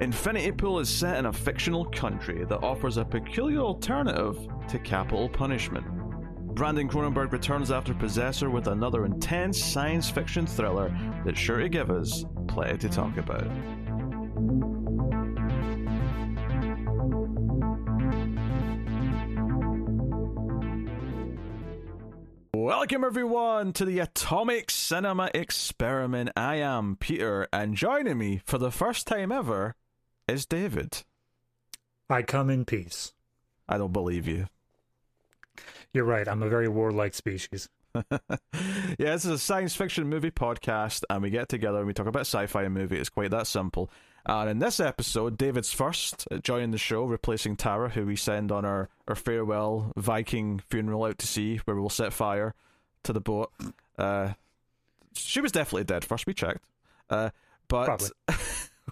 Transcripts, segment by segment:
Infinity Pool is set in a fictional country that offers a peculiar alternative to capital punishment. Brandon Cronenberg returns after Possessor with another intense science fiction thriller that's sure to give us plenty to talk about. Welcome everyone to the Atomic Cinema Experiment. I am Peter, and joining me for the first time ever is David. I come in peace. I don't believe you. You're right, I'm a very warlike species. Yeah, this is a science fiction movie podcast, and we get together and we talk about sci-fi and movie. It's quite that simple. And in this episode, David's first joining the show, replacing Tara, who we send on our farewell Viking funeral out to sea, where we'll set fire to the boat. She was definitely dead first, we checked. But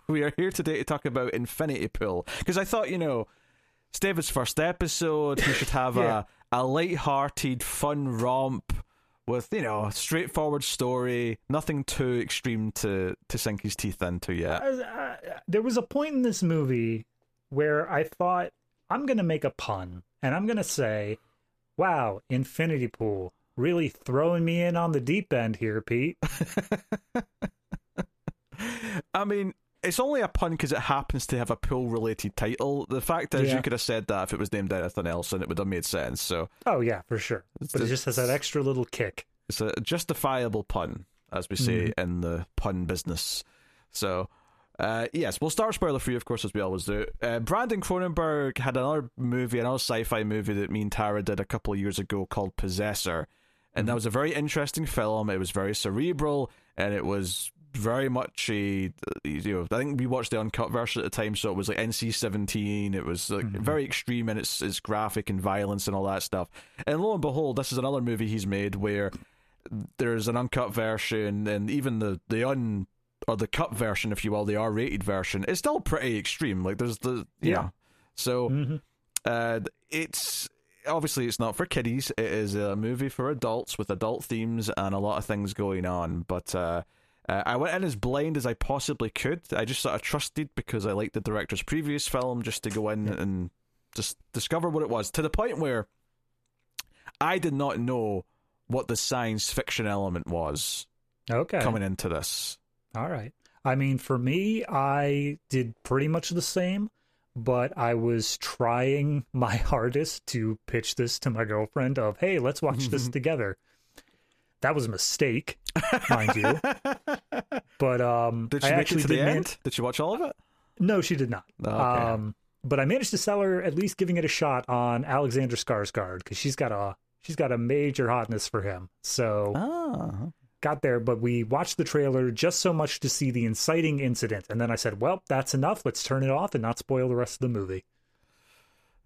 we are here today to talk about Infinity Pool, because I thought, you know, it's David's first episode, he should have a light-hearted, fun romp with, you know, a straightforward story, nothing too extreme to sink his teeth into yet. There was a point in this movie where I thought, I'm going to make a pun, and I'm going to say, wow, Infinity Pool, really throwing me in on the deep end here, Pete. I mean, it's only a pun because it happens to have a pool-related title. The fact is, you could have said that if it was named anything else, and it would have made sense. So, oh yeah, for sure. But it just has that extra little kick. It's a justifiable pun, as we say in the pun business. So, yes, we'll start spoiler-free, of course, as we always do. Brandon Cronenberg had another movie, another sci-fi movie that me and Tara did a couple of years ago called Possessor, and that was a very interesting film. It was very cerebral, and it was very much a, you know, I think we watched the uncut version at the time, so it was like NC-17. It was like very extreme and it's graphic and violence and all that stuff. And lo and behold, this is another movie he's made where there's an uncut version, and even the cut version, if you will, the R-rated version, it's still pretty extreme. Like there's so it's obviously it's not for kiddies. It is a movie for adults with adult themes and a lot of things going on, but I went in as blind as I possibly could. I just sort of trusted because I liked the director's previous film, just to go in and just discover what it was, to the point where I did not know what the science fiction element was coming into this. All right. I mean, for me, I did pretty much the same, but I was trying my hardest to pitch this to my girlfriend of, hey, let's watch this together. That was a mistake, mind you. But did she actually make it to the end? Did she watch all of it? No, she did not. Oh, okay. But I managed to sell her at least giving it a shot on Alexander Skarsgård, because she's got a major hotness for him. So got there, but we watched the trailer just so much to see the inciting incident, and then I said, "Well, that's enough. Let's turn it off and not spoil the rest of the movie."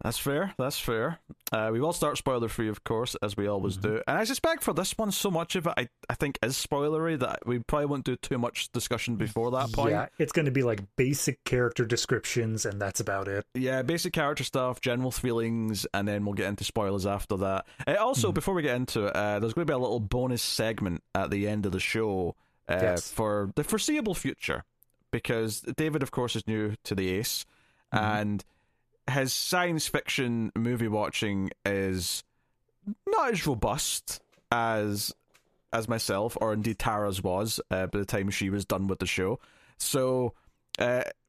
That's fair, that's fair. We will start spoiler-free, of course, as we always do. And I suspect for this one, so much of it, I think, is spoilery that we probably won't do too much discussion before that point. Yeah, it's going to be like basic character descriptions, and that's about it. Yeah, basic character stuff, general feelings, and then we'll get into spoilers after that. Also, before we get into it, there's going to be a little bonus segment at the end of the show for the foreseeable future, because David, of course, is new to the Ace, and his science fiction movie watching is not as robust as myself, or indeed Tara's was, by the time she was done with the show. So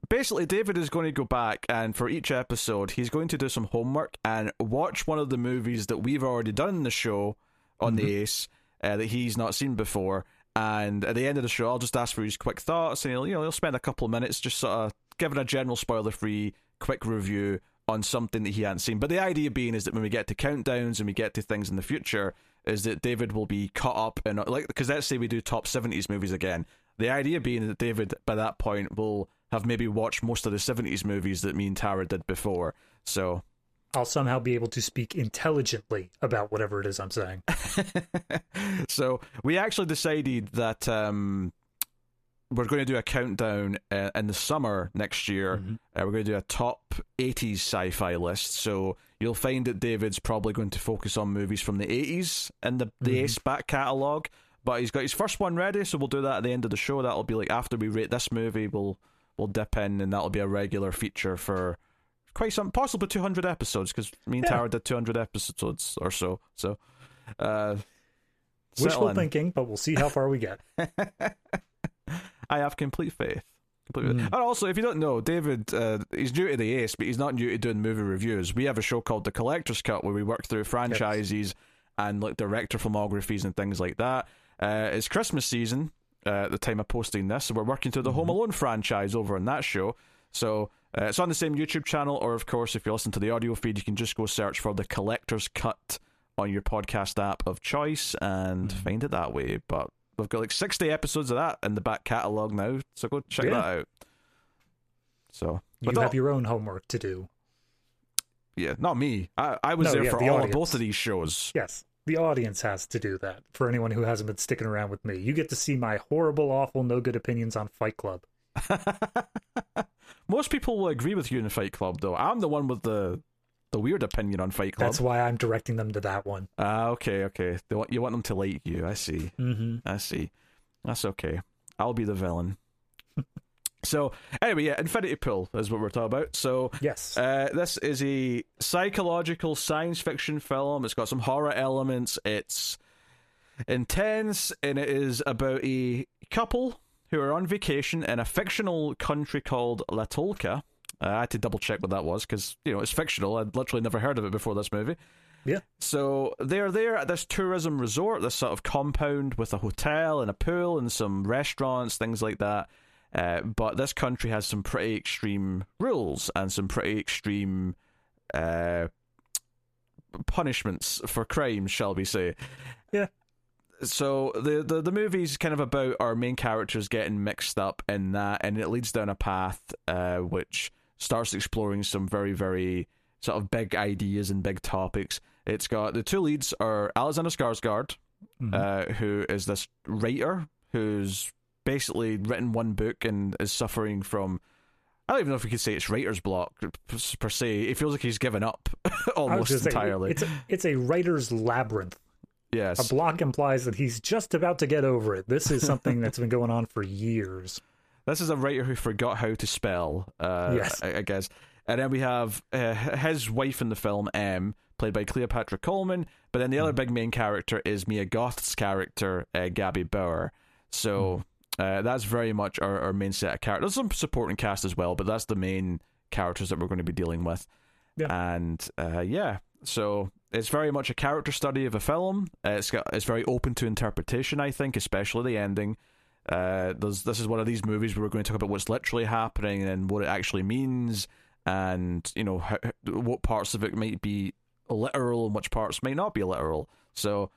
basically, David is going to go back, and for each episode, he's going to do some homework and watch one of the movies that we've already done in the show on the Ace that he's not seen before. And at the end of the show, I'll just ask for his quick thoughts, and he'll spend a couple of minutes just sort of giving a general spoiler-free quick review on something that he hadn't seen. But the idea being is that when we get to countdowns and we get to things in the future, is that David will be caught up in, like, because let's say we do top 70s movies again, the idea being that David by that point will have maybe watched most of the 70s movies that me and Tara did before. So I'll somehow be able to speak intelligently about whatever it is I'm saying. So we actually decided that we're going to do a countdown in the summer next year. We're going to do a top 80s sci-fi list. So you'll find that David's probably going to focus on movies from the 80s in the Ace back catalogue. But he's got his first one ready, so we'll do that at the end of the show. That'll be like after we rate this movie, we'll we'll dip in, and that'll be a regular feature for quite some, possibly 200 episodes, because me and Tara did 200 episodes or so. So, wishful thinking, but we'll see how far we get. I have complete faith. And also, if you don't know, David, he's new to the Ace, but he's not new to doing movie reviews. We have a show called The Collector's Cut, where we work through franchises and like director filmographies and things like that. It's Christmas season at the time of posting this, so we're working through the Home Alone franchise over on that show. So it's on the same YouTube channel, or of course, if you listen to the audio feed, you can just go search for The Collector's Cut on your podcast app of choice and find it that way. But we've got like 60 episodes of that in the back catalogue now, so go check that out. So you have your own homework to do. Yeah, not me. I was there for the all of both of these shows. Yes, the audience has to do that. For anyone who hasn't been sticking around with me, you get to see my horrible, awful, no good opinions on Fight Club. Most people will agree with you in Fight Club, though. I'm the one with the weird opinion on Fight Club. That's why I'm directing them to that one. Okay. You want them to like you. I see. I see. That's okay. I'll be the villain. So, anyway, Infinity Pool is what we're talking about. So, yes, this is a psychological science fiction film. It's got some horror elements. It's intense, and it is about a couple who are on vacation in a fictional country called La Tolqa. I had to double check what that was because, you know, it's fictional. I'd literally never heard of it before this movie. Yeah. So they're there at this tourism resort, this sort of compound with a hotel and a pool and some restaurants, things like that. But this country has some pretty extreme rules and some pretty extreme punishments for crimes, shall we say. Yeah. So the movie's kind of about our main characters getting mixed up in that, and it leads down a path which starts exploring some very, very sort of big ideas and big topics. It's got the two leads are Alexander Skarsgård, who is this writer who's basically written one book and is suffering from, I don't even know if we could say it's writer's block per se. It feels like he's given up almost entirely. It's a writer's labyrinth. Yes. A block implies that he's just about to get over it. This is something that's been going on for years. This is a writer who forgot how to spell, I guess. And then we have his wife in the film, M, played by Cleopatra Coleman. But then the other big main character is Mia Goth's character, Gabby Bauer. So that's very much our main set of characters. There's some supporting cast as well, but that's the main characters that we're going to be dealing with. Yeah. And so it's very much a character study of a film. It's very open to interpretation, I think, especially the ending. This is one of these movies where we're going to talk about what's literally happening and what it actually means, and you know what parts of it might be literal and which parts might not be literal. So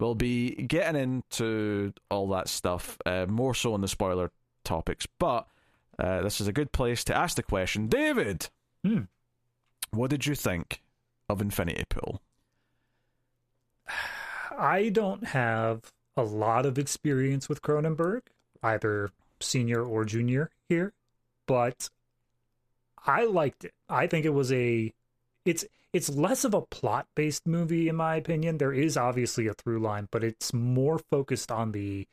we'll be getting into all that stuff more so on the spoiler topics, but this is a good place to ask the question, David. What did you think of Infinity Pool? I don't have a lot of experience with Cronenberg, either senior or junior here, but I liked it. I think it was it's less of a plot-based movie, in my opinion. There is obviously a through line, but it's more focused on the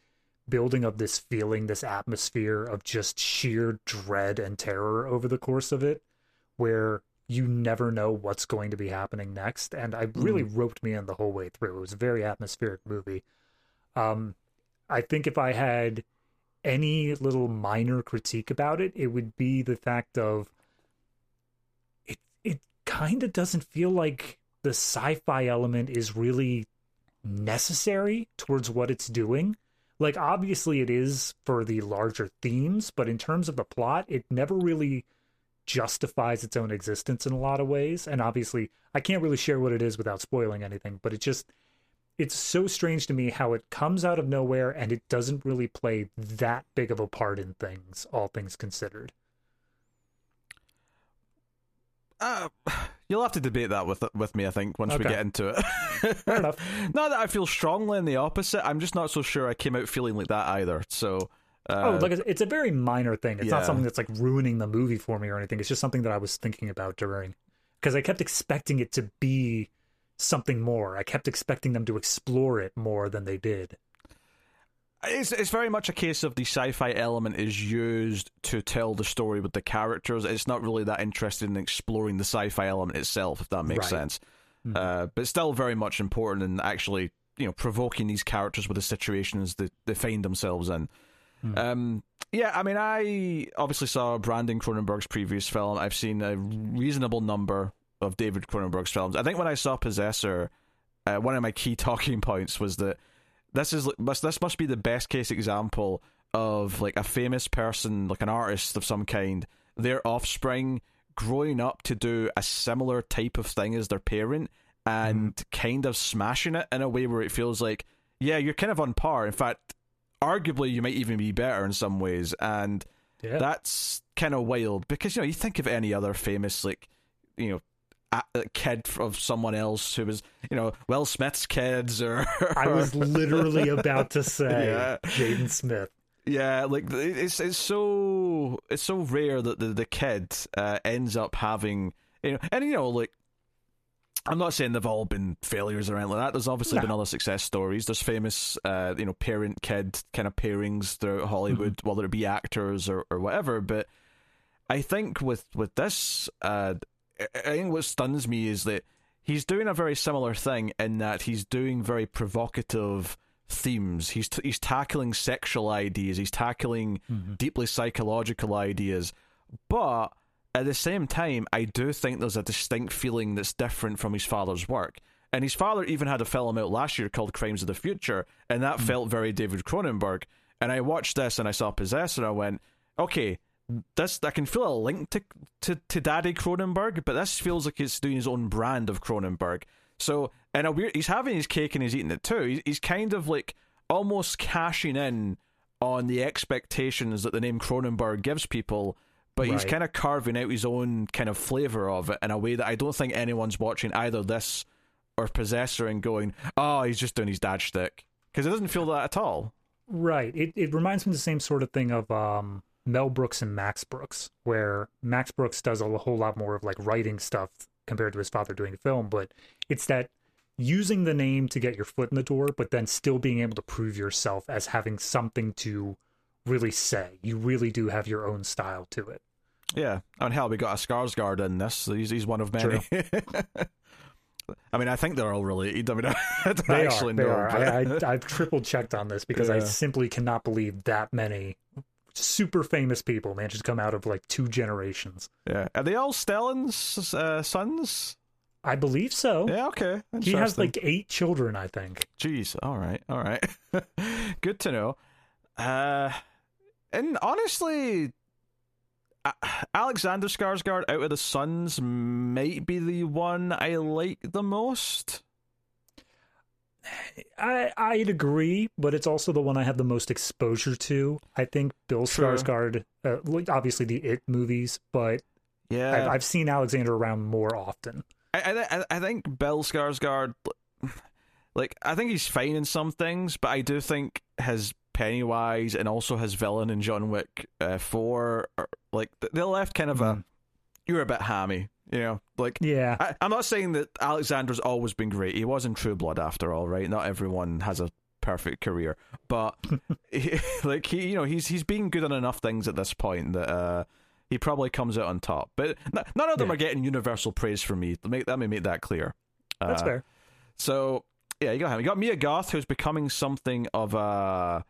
building of this feeling, this atmosphere of just sheer dread and terror over the course of it, where you never know what's going to be happening next. And I really roped me in the whole way through. It was a very atmospheric movie. I think if I had any little minor critique about it, it would be the fact of it kind of doesn't feel like the sci-fi element is really necessary towards what it's doing. Like, obviously it is for the larger themes, but in terms of the plot, it never really justifies its own existence in a lot of ways. And obviously I can't really share what it is without spoiling anything, but it's so strange to me how it comes out of nowhere and it doesn't really play that big of a part in things, all things considered. You'll have to debate that with me, I think, once we get into it. Fair enough. Not that I feel strongly in the opposite, I'm just not so sure I came out feeling like that either, so... it's a very minor thing. It's not something that's like ruining the movie for me or anything. It's just something that I was thinking about during, because I kept expecting it to be something more. I kept expecting them to explore it more than they did. It's very much a case of the sci-fi element is used to tell the story with the characters. It's not really that interested in exploring the sci-fi element itself, if that makes sense. Mm-hmm. But still very much important in actually, you know, provoking these characters with the situations that they find themselves in. Mm-hmm. Yeah, I mean, I obviously saw Brandon Cronenberg's previous film. I've seen a reasonable number of David Cronenberg's films. I think when I saw Possessor, one of my key talking points was that this must be the best case example of like a famous person, like an artist of some kind, their offspring growing up to do a similar type of thing as their parent and kind of smashing it in a way where it feels like, yeah, you're kind of on par. In fact, arguably you might even be better in some ways. And that's kind of wild because, you know, you think of any other famous, like, you know, a kid of someone else who was, you know, Will Smith's kids or... I was literally about to say Jaden Smith. Yeah, like, it's so rare that the kid ends up having, you know, and, you know, like, I'm not saying they've all been failures or anything like that. There's obviously been other success stories. There's famous, you know, parent-kid kind of pairings throughout Hollywood, whether it be actors or whatever, but I think with this... I think what stuns me is that he's doing a very similar thing in that he's doing very provocative themes. He's tackling sexual ideas. He's tackling deeply psychological ideas. But at the same time, I do think there's a distinct feeling that's different from his father's work. And his father even had a film out last year called Crimes of the Future, and that felt very David Cronenberg. And I watched this and I saw Possessor and I went, okay... I can feel a link to Daddy Cronenberg, but this feels like it's doing his own brand of Cronenberg. So, in a weird, he's having his cake and he's eating it too. He's kind of like almost cashing in on the expectations that the name Cronenberg gives people, but he's kind of carving out his own kind of flavor of it in a way that I don't think anyone's watching either this or Possessor and going, oh, he's just doing his dad shtick. Because it doesn't feel that at all. Right. It reminds me of the same sort of thing of... Mel Brooks and Max Brooks, where Max Brooks does a whole lot more of like writing stuff compared to his father doing film, but it's that using the name to get your foot in the door, but then still being able to prove yourself as having something to really say. You really do have your own style to it. Yeah, and hell, we got a Skarsgård in this. He's one of many. I mean, I think they're all related. I mean, I don't know. I've triple checked on this because I simply cannot believe that many super famous people man just come out of like two generations. Are they all Stellan's sons? I believe so. Okay, he has like 8 children, I think. Jeez. All right Good to know. And honestly, Alexander Skarsgård out of the sons might be the one I like the most. I'd agree, but it's also the one I have the most exposure to. I think Bill Skarsgård, obviously the It movies, but yeah, I've seen Alexander around more often. I think Bill Skarsgård, like, I think he's fine in some things, but I do think his Pennywise and also his villain in John Wick 4, are, like, they left kind of a, you're a bit hammy. You know, like, yeah. I'm not saying that Alexander's always been great. He was in True Blood, after all, right? Not everyone has a perfect career, but he, you know, he's been good on enough things at this point that he probably comes out on top. But none of them are getting universal praise from me. Let me make that clear. That's fair. So yeah, you got him. You got Mia Goth, who's becoming something of a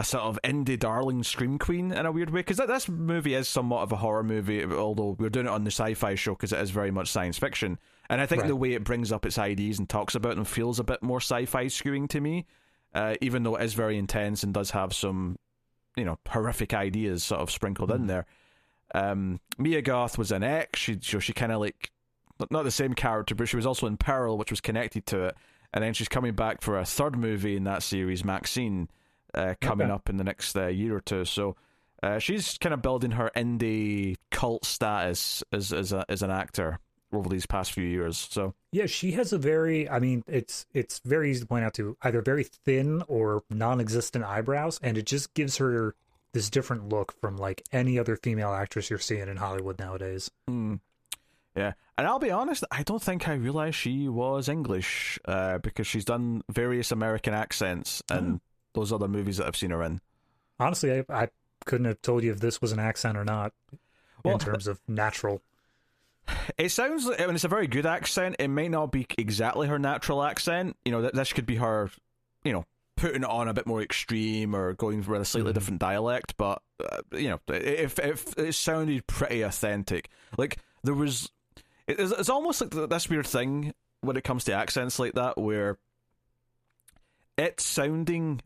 sort of indie darling scream queen in a weird way, because this movie is somewhat of a horror movie, although we're doing it on the sci-fi show because it is very much science fiction, and I think the way it brings up its ideas and talks about them feels a bit more sci-fi skewing to me, even though it is very intense and does have some, you know, horrific ideas sort of sprinkled in there. Mia Goth was in X. She kind of like, not the same character, but she was also in Pearl, which was connected to it, and then she's coming back for a third movie in that series, Maxine, coming up in the next year or two. So she's kind of building her indie cult status as an actor over these past few years. So yeah, she has a very, I mean, it's very easy to point out to either very thin or non-existent eyebrows, and it just gives her this different look from like any other female actress you're seeing in Hollywood nowadays. Yeah, and I'll be honest, I don't think I realized she was English because she's done various American accents and those other movies that I've seen her in. Honestly, I couldn't have told you if this was an accent or not, in terms of natural. It sounds like, I mean, it's a very good accent. It may not be exactly her natural accent. You know, this could be her, you know, putting it on a bit more extreme or going with a slightly different dialect, but, you know, if it sounded pretty authentic. Like, there was... It's almost like this weird thing when it comes to accents like that, where it's sounding...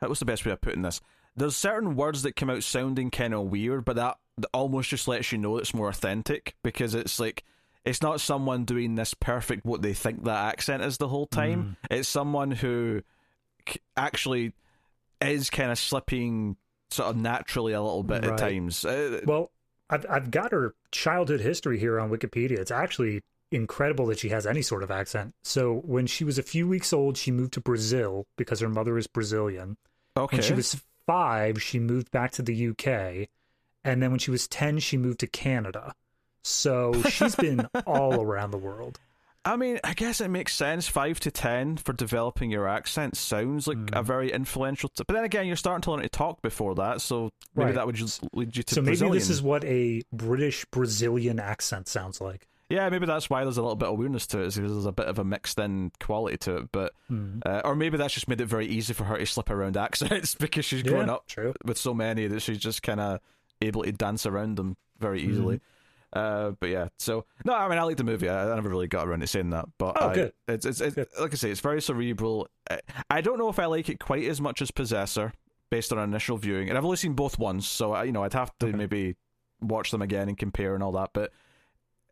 What's the best way of putting this? There's certain words that come out sounding kind of weird, but that almost just lets you know it's more authentic, because it's like, it's not someone doing this perfect what they think that accent is the whole time. It's someone who actually is kind of slipping sort of naturally a little bit at times. Well, I've got her childhood history here on Wikipedia. It's actually incredible that she has any sort of accent. So when she was a few weeks old, she moved to Brazil because her mother is Brazilian. Okay. When she was 5, she moved back to the UK, and then when she was 10, she moved to Canada. So she's been all around the world. I mean, I guess it makes sense. 5 to 10 for developing your accent sounds like a very influential. But then again, you're starting to learn to talk before that, so maybe that would just lead you to. So Brazilian. Maybe this is what a British Brazilian accent sounds like. Yeah, maybe that's why there's a little bit of weirdness to it, is because there's a bit of a mixed-in quality to it. But or maybe that's just made it very easy for her to slip around accents, because she's grown up with so many that she's just kind of able to dance around them very easily. But yeah, so... No, I mean, I like the movie. I never really got around to saying that. But good. It's like I say, it's very cerebral. I don't know if I like it quite as much as Possessor, based on our initial viewing. And I've only seen both once, so I, you know, I'd have to maybe watch them again and compare and all that. But...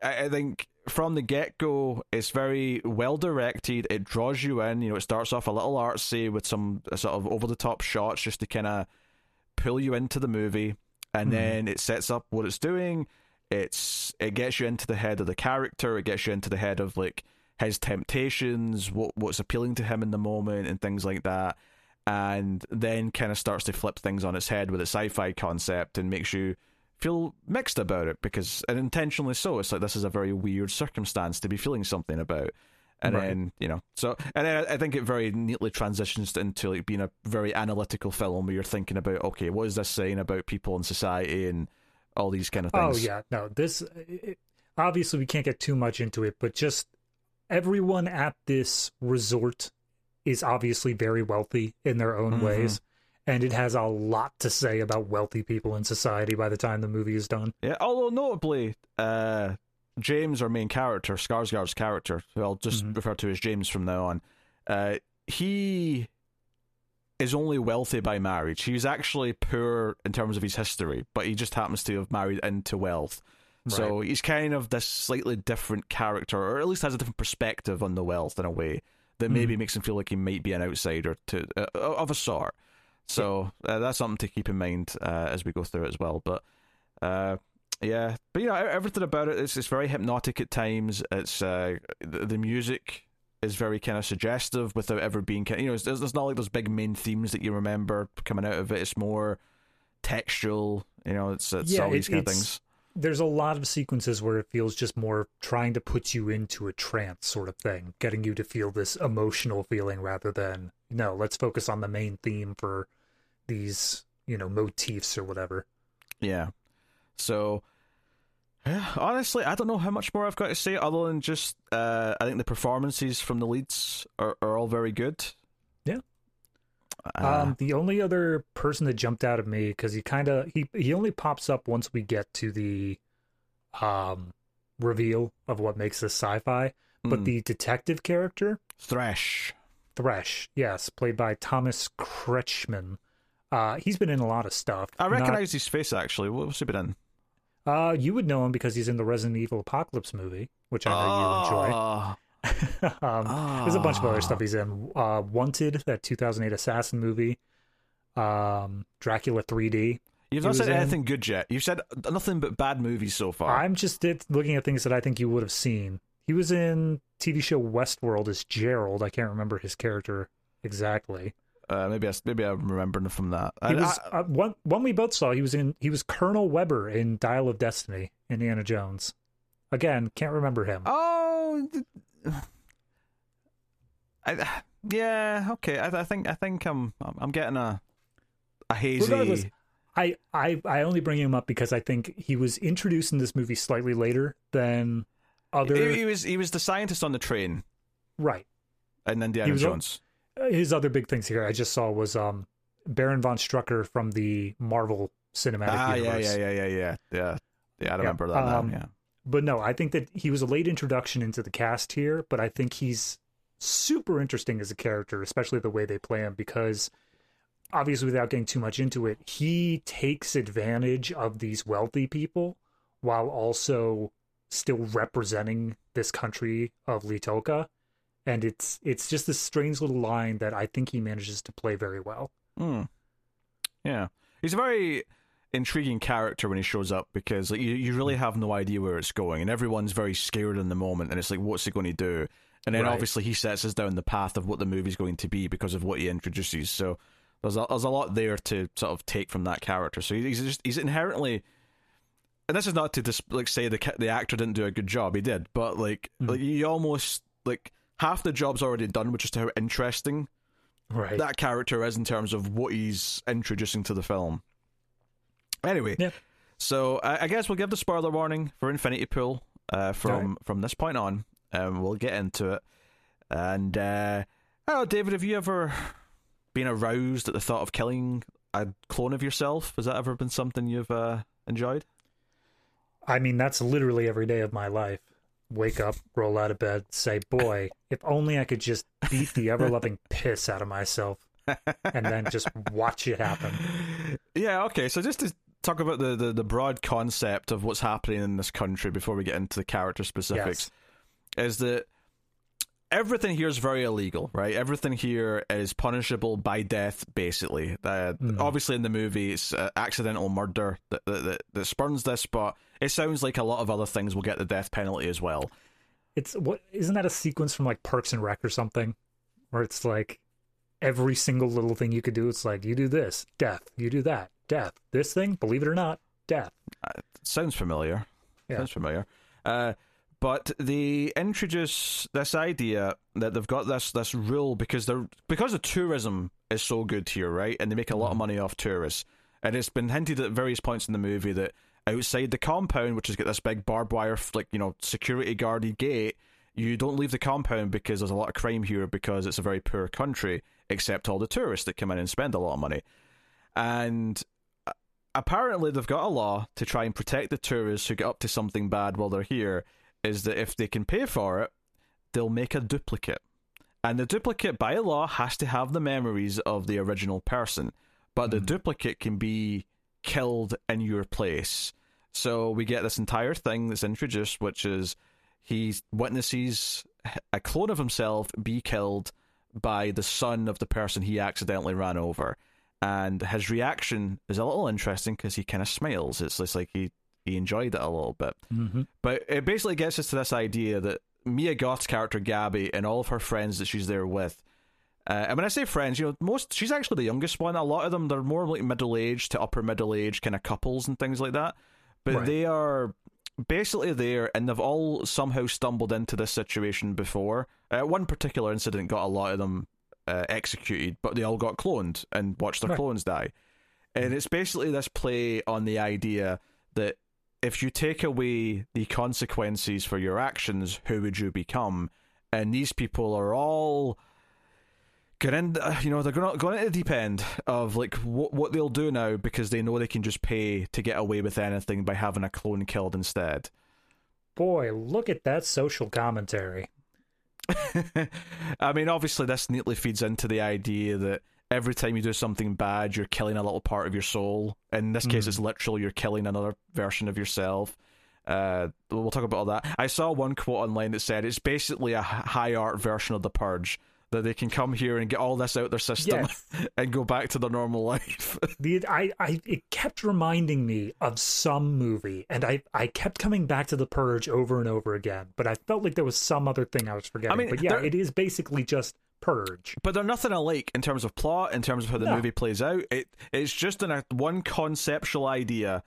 I think from the get-go, it's very well-directed. It draws you in. You know, it starts off a little artsy with some sort of over-the-top shots just to kind of pull you into the movie. And then it sets up what it's doing. It gets you into the head of the character. It gets you into the head of, like, his temptations, what's appealing to him in the moment, and things like that. And then kind of starts to flip things on its head with a sci-fi concept and makes you... feel mixed about it, because, and intentionally so, it's like this is a very weird circumstance to be feeling something about. And then, you know, so, and then I think it very neatly transitions into, like, being a very analytical film where you're thinking about, okay, what is this saying about people in society and all these kind of things. Oh yeah, no, obviously we can't get too much into it, but just everyone at this resort is obviously very wealthy in their own ways. And it has a lot to say about wealthy people in society by the time the movie is done. Yeah, although notably, James, our main character, Skarsgård's character, who I'll just refer to as James from now on, he is only wealthy by marriage. He's actually poor in terms of his history, but he just happens to have married into wealth. Right. So he's kind of this slightly different character, or at least has a different perspective on the wealth in a way that maybe makes him feel like he might be an outsider to of a sort. So that's something to keep in mind as we go through it as well. But yeah, but you know, everything about it is very hypnotic at times. It's the music is very kind of suggestive without ever being, you know, it's not like those big main themes that you remember coming out of it. It's more textual, you know. It's all these kind of things. There's a lot of sequences where it feels just more trying to put you into a trance sort of thing, getting you to feel this emotional feeling rather than, no, let's focus on the main theme for these, you know, motifs or whatever. Yeah. So, yeah, honestly, I don't know how much more I've got to say other than just, I think the performances from the leads are all very good. Yeah. The only other person that jumped out at me, because he only pops up once we get to the reveal of what makes this sci-fi, but the detective character, Thresh, yes, played by Thomas Kretschmann. He's been in a lot of stuff. I recognize his face, actually. What's he been in? You would know him because he's in the Resident Evil Apocalypse movie, which I know you enjoy. There's a bunch of other stuff he's in. Wanted, that 2008 assassin movie. Dracula 3D. You've not said anything good yet. You've said nothing but bad movies so far. I'm just looking at things that I think you would have seen. He was in TV show Westworld as Gerald. I can't remember his character exactly. Maybe I remember him from that. One we both saw. He was Colonel Weber in Dial of Destiny, Indiana Jones. Again, can't remember him. Oh. I Yeah, okay. I think I'm getting a hazy. Regardless, I only bring him up because I think he was introduced in this movie slightly later than other. He was the scientist on the train, right? And Indiana Jones. His other big things here I just saw was Baron Von Strucker from the Marvel Cinematic Universe. Yeah. I remember that. Yeah. But no, I think that he was a late introduction into the cast here, but I think he's super interesting as a character, especially the way they play him, because obviously without getting too much into it, he takes advantage of these wealthy people while also still representing this country of La Tolqa. And it's just this strange little line that I think he manages to play very well. Mm. Yeah. He's a very intriguing character when he shows up, because like you really have no idea where it's going, and everyone's very scared in the moment, and it's like, what's he going to do? And then obviously he sets us down the path of what the movie's going to be because of what he introduces. So there's a lot there to sort of take from that character. So he's inherently... And this is not to say the actor didn't do a good job. He did. But like you almost... like. Half the job's already done, which is to how interesting that character is in terms of what he's introducing to the film. Anyway, so I guess we'll give the spoiler warning for Infinity Pool from this point on. We'll get into it. And, David, have you ever been aroused at the thought of killing a clone of yourself? Has that ever been something you've enjoyed? I mean, that's literally every day of my life. Wake up, roll out of bed, say, boy, if only I could just beat the ever-loving piss out of myself, and then just watch it happen. Yeah, okay, so just to talk about the broad concept of what's happening in this country before we get into the character specifics, is that everything here is very illegal, right? Everything here is punishable by death, basically. Obviously, in the movie, it's accidental murder that spurns this, but it sounds like a lot of other things will get the death penalty as well. Isn't that a sequence from like Parks and Rec or something, where it's like every single little thing you could do? It's like you do this, death. You do that, death. This thing, believe it or not, death. Sounds familiar. Yeah. Sounds familiar. But they introduce this idea that they've got this rule because the tourism is so good here, right? And they make a lot of money off tourists. And it's been hinted at various points in the movie that outside the compound, which has got this big barbed wire, security guardy gate, you don't leave the compound because there's a lot of crime here because it's a very poor country, except all the tourists that come in and spend a lot of money. And apparently they've got a law to try and protect the tourists who get up to something bad while they're here, is that if they can pay for it, they'll make a duplicate. And the duplicate, by law, has to have the memories of the original person. But the duplicate can be killed in your place. So we get this entire thing that's introduced, which is he witnesses a clone of himself be killed by the son of the person he accidentally ran over. And his reaction is a little interesting because he kind of smiles. It's just like he enjoyed it a little bit. But it basically gets us to this idea that Mia Goth's character, Gabby, and all of her friends that she's there with, and when I say friends, she's actually the youngest one. A lot of them, they're more like middle-aged to upper middle-aged kind of couples and things like that. But they are basically there, and they've all somehow stumbled into this situation before. One particular incident got a lot of them executed, but they all got cloned and watched their clones die. And it's basically this play on the idea that if you take away the consequences for your actions, who would you become? And these people are all going in, they're going into the deep end of like what they'll do now, because they know they can just pay to get away with anything by having a clone killed instead. Boy, look at that social commentary. I mean, obviously this neatly feeds into the idea that every time you do something bad, you're killing a little part of your soul. In this case, it's literally you're killing another version of yourself. We'll talk about all that. I saw one quote online that said it's basically a high art version of The Purge, that they can come here and get all this out their system and go back to their normal life. It kept reminding me of some movie, and I kept coming back to The Purge over and over again, but I felt like there was some other thing I was forgetting. I mean, but yeah, it is basically just Purge, but they're nothing alike in terms of plot, in terms of how the movie plays out. It's just one conceptual idea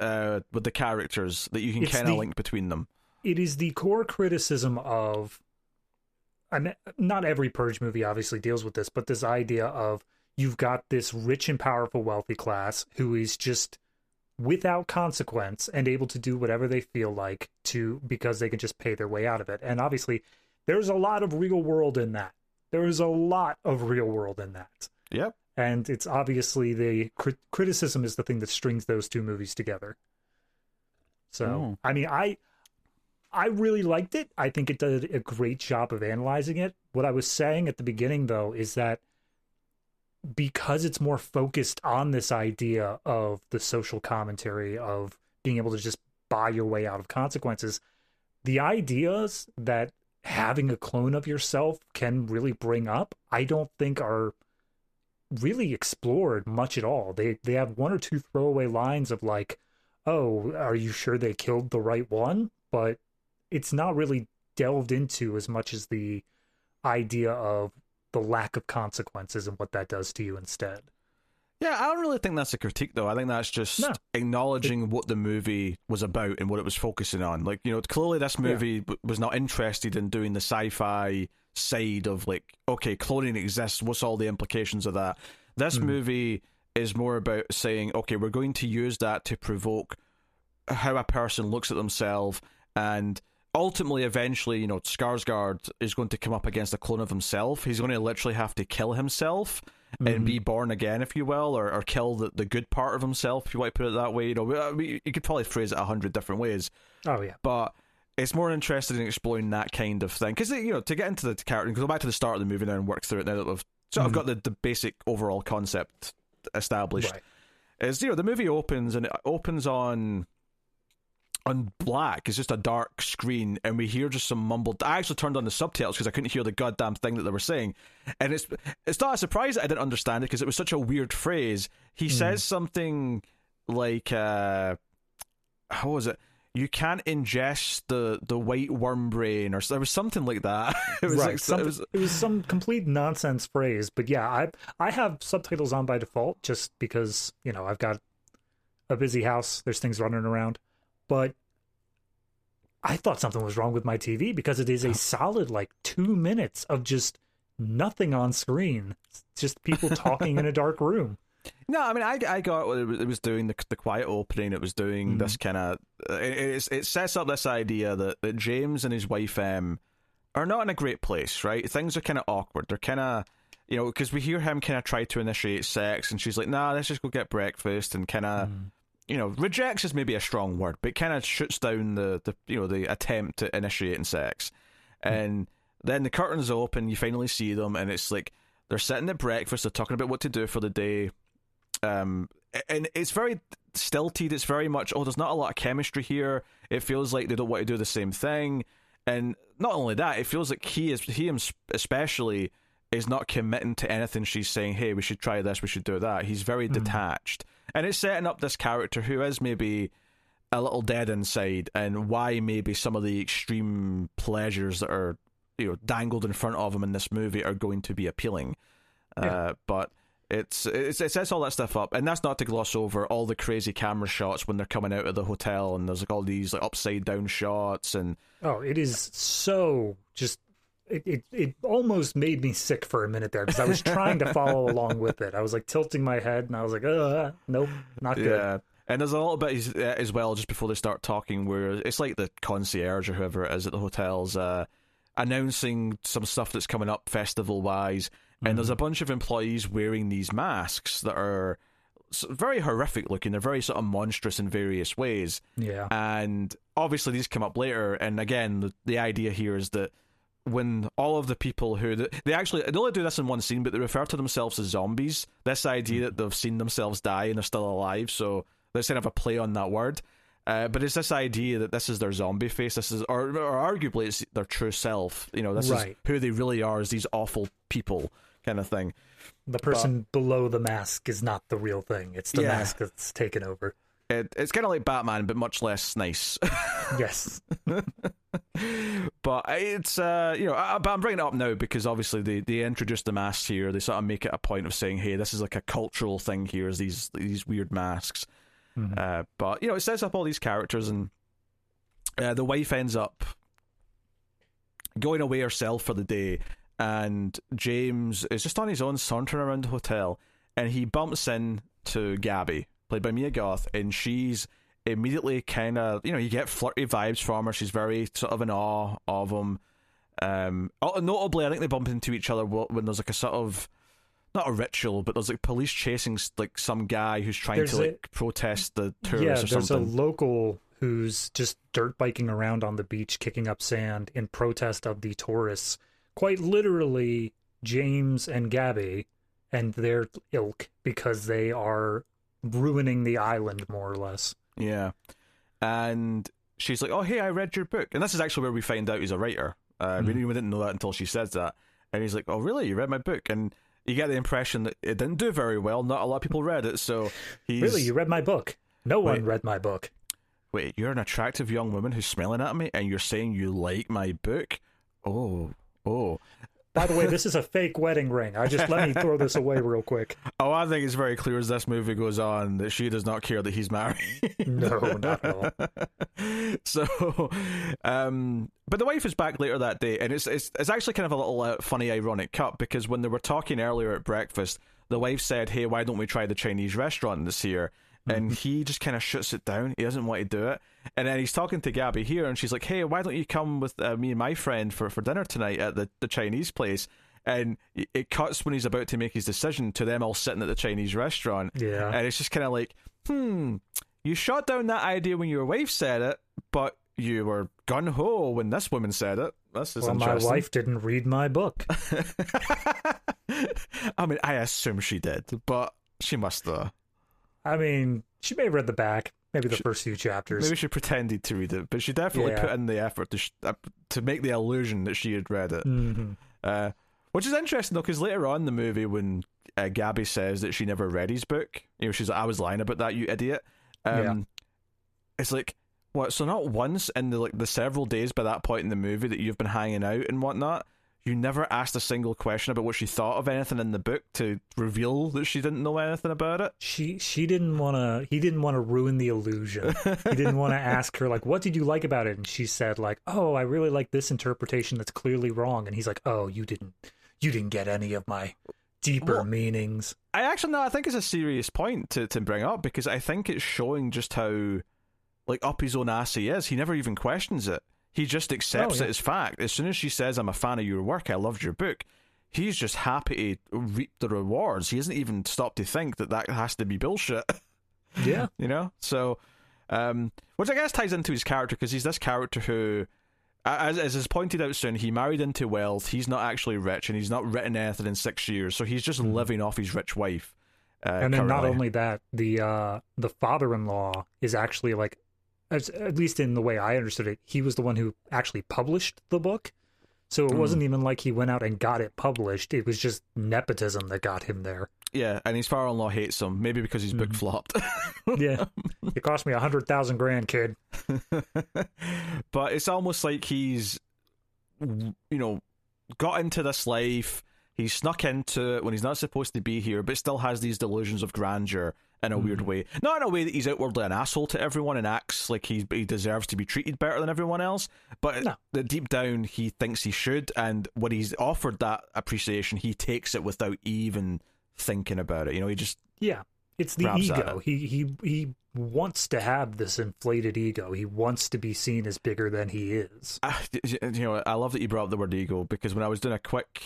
with the characters that you can kind of link between them. It is the core criticism of not every Purge movie obviously deals with this, but this idea of you've got this rich and powerful wealthy class who is just without consequence and able to do whatever they feel like to, because they can just pay their way out of it. And obviously there's a lot of real world in that. There is a lot of real world in that. Yep. And it's obviously the criticism is the thing that strings those two movies together. So, I mean, I really liked it. I think it did a great job of analyzing it. What I was saying at the beginning, though, is that because it's more focused on this idea of the social commentary of being able to just buy your way out of consequences, the ideas that having a clone of yourself can really bring up, I don't think are really explored much at all. They have one or two throwaway lines of like, oh, are you sure they killed the right one? But it's not really delved into as much as the idea of the lack of consequences and what that does to you instead. Yeah, I don't really think that's a critique, though. I think that's just acknowledging what the movie was about and what it was focusing on. Like, you know, clearly this movie was not interested in doing the sci-fi side of like, okay, cloning exists, what's all the implications of that? This movie is more about saying, okay, we're going to use that to provoke how a person looks at themselves, and ultimately, eventually, you know, Skarsgård is going to come up against a clone of himself. He's going to literally have to kill himself and be born again, if you will, or kill the good part of himself, if you want to put it that way. You know, you could probably phrase it 100 different ways. Oh, yeah. But it's more interested in exploring that kind of thing. Because, you know, to get into the character, and go back to the start of the movie now and work through it now that we've sort of got the basic overall concept established, is, you know, the movie opens, and it opens on black. It's just a dark screen, and we hear just some mumbled. I actually turned on the subtitles because I couldn't hear the goddamn thing that they were saying, and it's not a surprise that I didn't understand it because it was such a weird phrase. He says something like, "How was it? You can't ingest the white worm brain," or there was something like that. It was it was some complete nonsense phrase. But yeah, I have subtitles on by default just because, you know, I've got a busy house. There's things running around. But I thought something was wrong with my TV because it is a solid, like, 2 minutes of just nothing on screen. It's just people talking in a dark room. No, I mean, I got it was doing the quiet opening. It was doing this kind of... It sets up this idea that James and his wife, are not in a great place, right? Things are kind of awkward. They're kind of... You know, because we hear him kind of try to initiate sex, and she's like, nah, let's just go get breakfast, and kind of... You know, rejects is maybe a strong word, but kind of shuts down the you know, the attempt at initiating sex. And then the curtains open, you finally see them, and it's like they're sitting at breakfast, they're talking about what to do for the day. And it's very stilted, it's very much, oh, there's not a lot of chemistry here. It feels like they don't want to do the same thing. And not only that, it feels like he especially is not committing to anything she's saying, hey, we should try this, we should do that. He's very detached. And it's setting up this character who is maybe a little dead inside, and why maybe some of the extreme pleasures that are, you know, dangled in front of him in this movie are going to be appealing. But it sets all that stuff up, and that's not to gloss over all the crazy camera shots when they're coming out of the hotel, and there's like all these like upside down shots, and it is so just. It almost made me sick for a minute there because I was trying to follow along with it. I was like tilting my head and I was like, nope, not good. Yeah. And there's a little bit as well just before they start talking where it's like the concierge or whoever it is at the hotel's announcing some stuff that's coming up festival-wise. And there's a bunch of employees wearing these masks that are very horrific looking. They're very sort of monstrous in various ways. Yeah. And obviously these come up later. And again, the idea here is that when all of the people who they only do this in one scene, but they refer to themselves as zombies, this idea that they've seen themselves die and they're still alive, so let's kind of have a play on that word, but it's this idea that this is their zombie face, this is or arguably it's their true self, you know, this is who they really are, is these awful people kind of thing. The person below the mask is not the real thing, it's the mask that's taken over. It's kind of like Batman, but much less nice. Yes. But it's, you know, but I'm bringing it up now because obviously they introduced the masks here. They sort of make it a point of saying, hey, this is like a cultural thing here, is these weird masks. But, you know, it sets up all these characters, and the wife ends up going away herself for the day, and James is just on his own sauntering around the hotel, and he bumps into Gabby, played by Mia Goth, and she's immediately kind of, you know, you get flirty vibes from her. She's very sort of in awe of him. Notably, I think they bump into each other when there's like a sort of, not a ritual, but there's like police chasing like some guy who's trying to like protest the tourists or something. Yeah, there's a local who's just dirt biking around on the beach, kicking up sand in protest of the tourists. Quite literally, James and Gabby and their ilk, because they are ruining the island, more or less. Yeah. And she's like, oh, hey, I read your book. And this is actually where we find out he's a writer. We didn't know that until she says that. And he's like, oh, really? You read my book? And you get the impression that it didn't do very well. Not a lot of people read it, so he's... Really? You read my book? No one read my book. Wait, you're an attractive young woman who's smiling at me, and you're saying you like my book? Oh. By the way, this is a fake wedding ring. Let me throw this away real quick. Oh, I think it's very clear as this movie goes on that she does not care that he's married. No, not at all. So, but the wife is back later that day, and it's actually kind of a little funny, ironic cut, because when they were talking earlier at breakfast, the wife said, hey, why don't we try the Chinese restaurant this year? And he just kind of shuts it down. He doesn't want to do it. And then he's talking to Gabby here, and she's like, hey, why don't you come with me and my friend for dinner tonight at the Chinese place? And it cuts when he's about to make his decision to them all sitting at the Chinese restaurant. Yeah. And it's just kind of like, you shot down that idea when your wife said it, but you were gung-ho when this woman said it. Well, my wife didn't read my book. I mean, I assume she did, but she must have. I mean, she may have read the back, maybe the first few chapters. Maybe she pretended to read it, but she definitely put in the effort to make the illusion that she had read it. Mm-hmm. Which is interesting, though, because later on in the movie, when Gabby says that she never read his book, you know, she's like, I was lying about that, you idiot. It's like, what? So not once in the several days by that point in the movie that you've been hanging out and whatnot, you never asked a single question about what she thought of anything in the book to reveal that she didn't know anything about it. He didn't want to ruin the illusion. He didn't want to ask her, like, what did you like about it? And she said, like, oh, I really like this interpretation that's clearly wrong. And he's like, oh, you didn't get any of my deeper meanings. I think it's a serious point to bring up, because I think it's showing just how, like, up his own ass he is. He never even questions it. He just accepts it as fact. As soon as she says, I'm a fan of your work, I loved your book, he's just happy to reap the rewards. He hasn't even stopped to think that has to be bullshit. Yeah. You know? So, which I guess ties into his character, because he's this character who, as is pointed out soon, he married into wealth. He's not actually rich, and he's not written anything in 6 years. So he's just living off his rich wife. And then currently. Not only that, the father-in-law is actually like, at least in the way I understood it, he was the one who actually published the book. So it wasn't even like he went out and got it published. It was just nepotism that got him there. Yeah, and his father-in-law hates him, maybe because his book flopped. Yeah. It cost me $100,000 grand, kid. But it's almost like he's, you know, got into this life. He snuck into it when he's not supposed to be here, but still has these delusions of grandeur in a weird way. Not in a way that he's outwardly an asshole to everyone and acts like he deserves to be treated better than everyone else, but deep down he thinks he should, and when he's offered that appreciation, he takes it without even thinking about it. You know, he just... Yeah, it's the ego. He wants to have this inflated ego. He wants to be seen as bigger than he is. I love that you brought up the word ego, because when I was doing a quick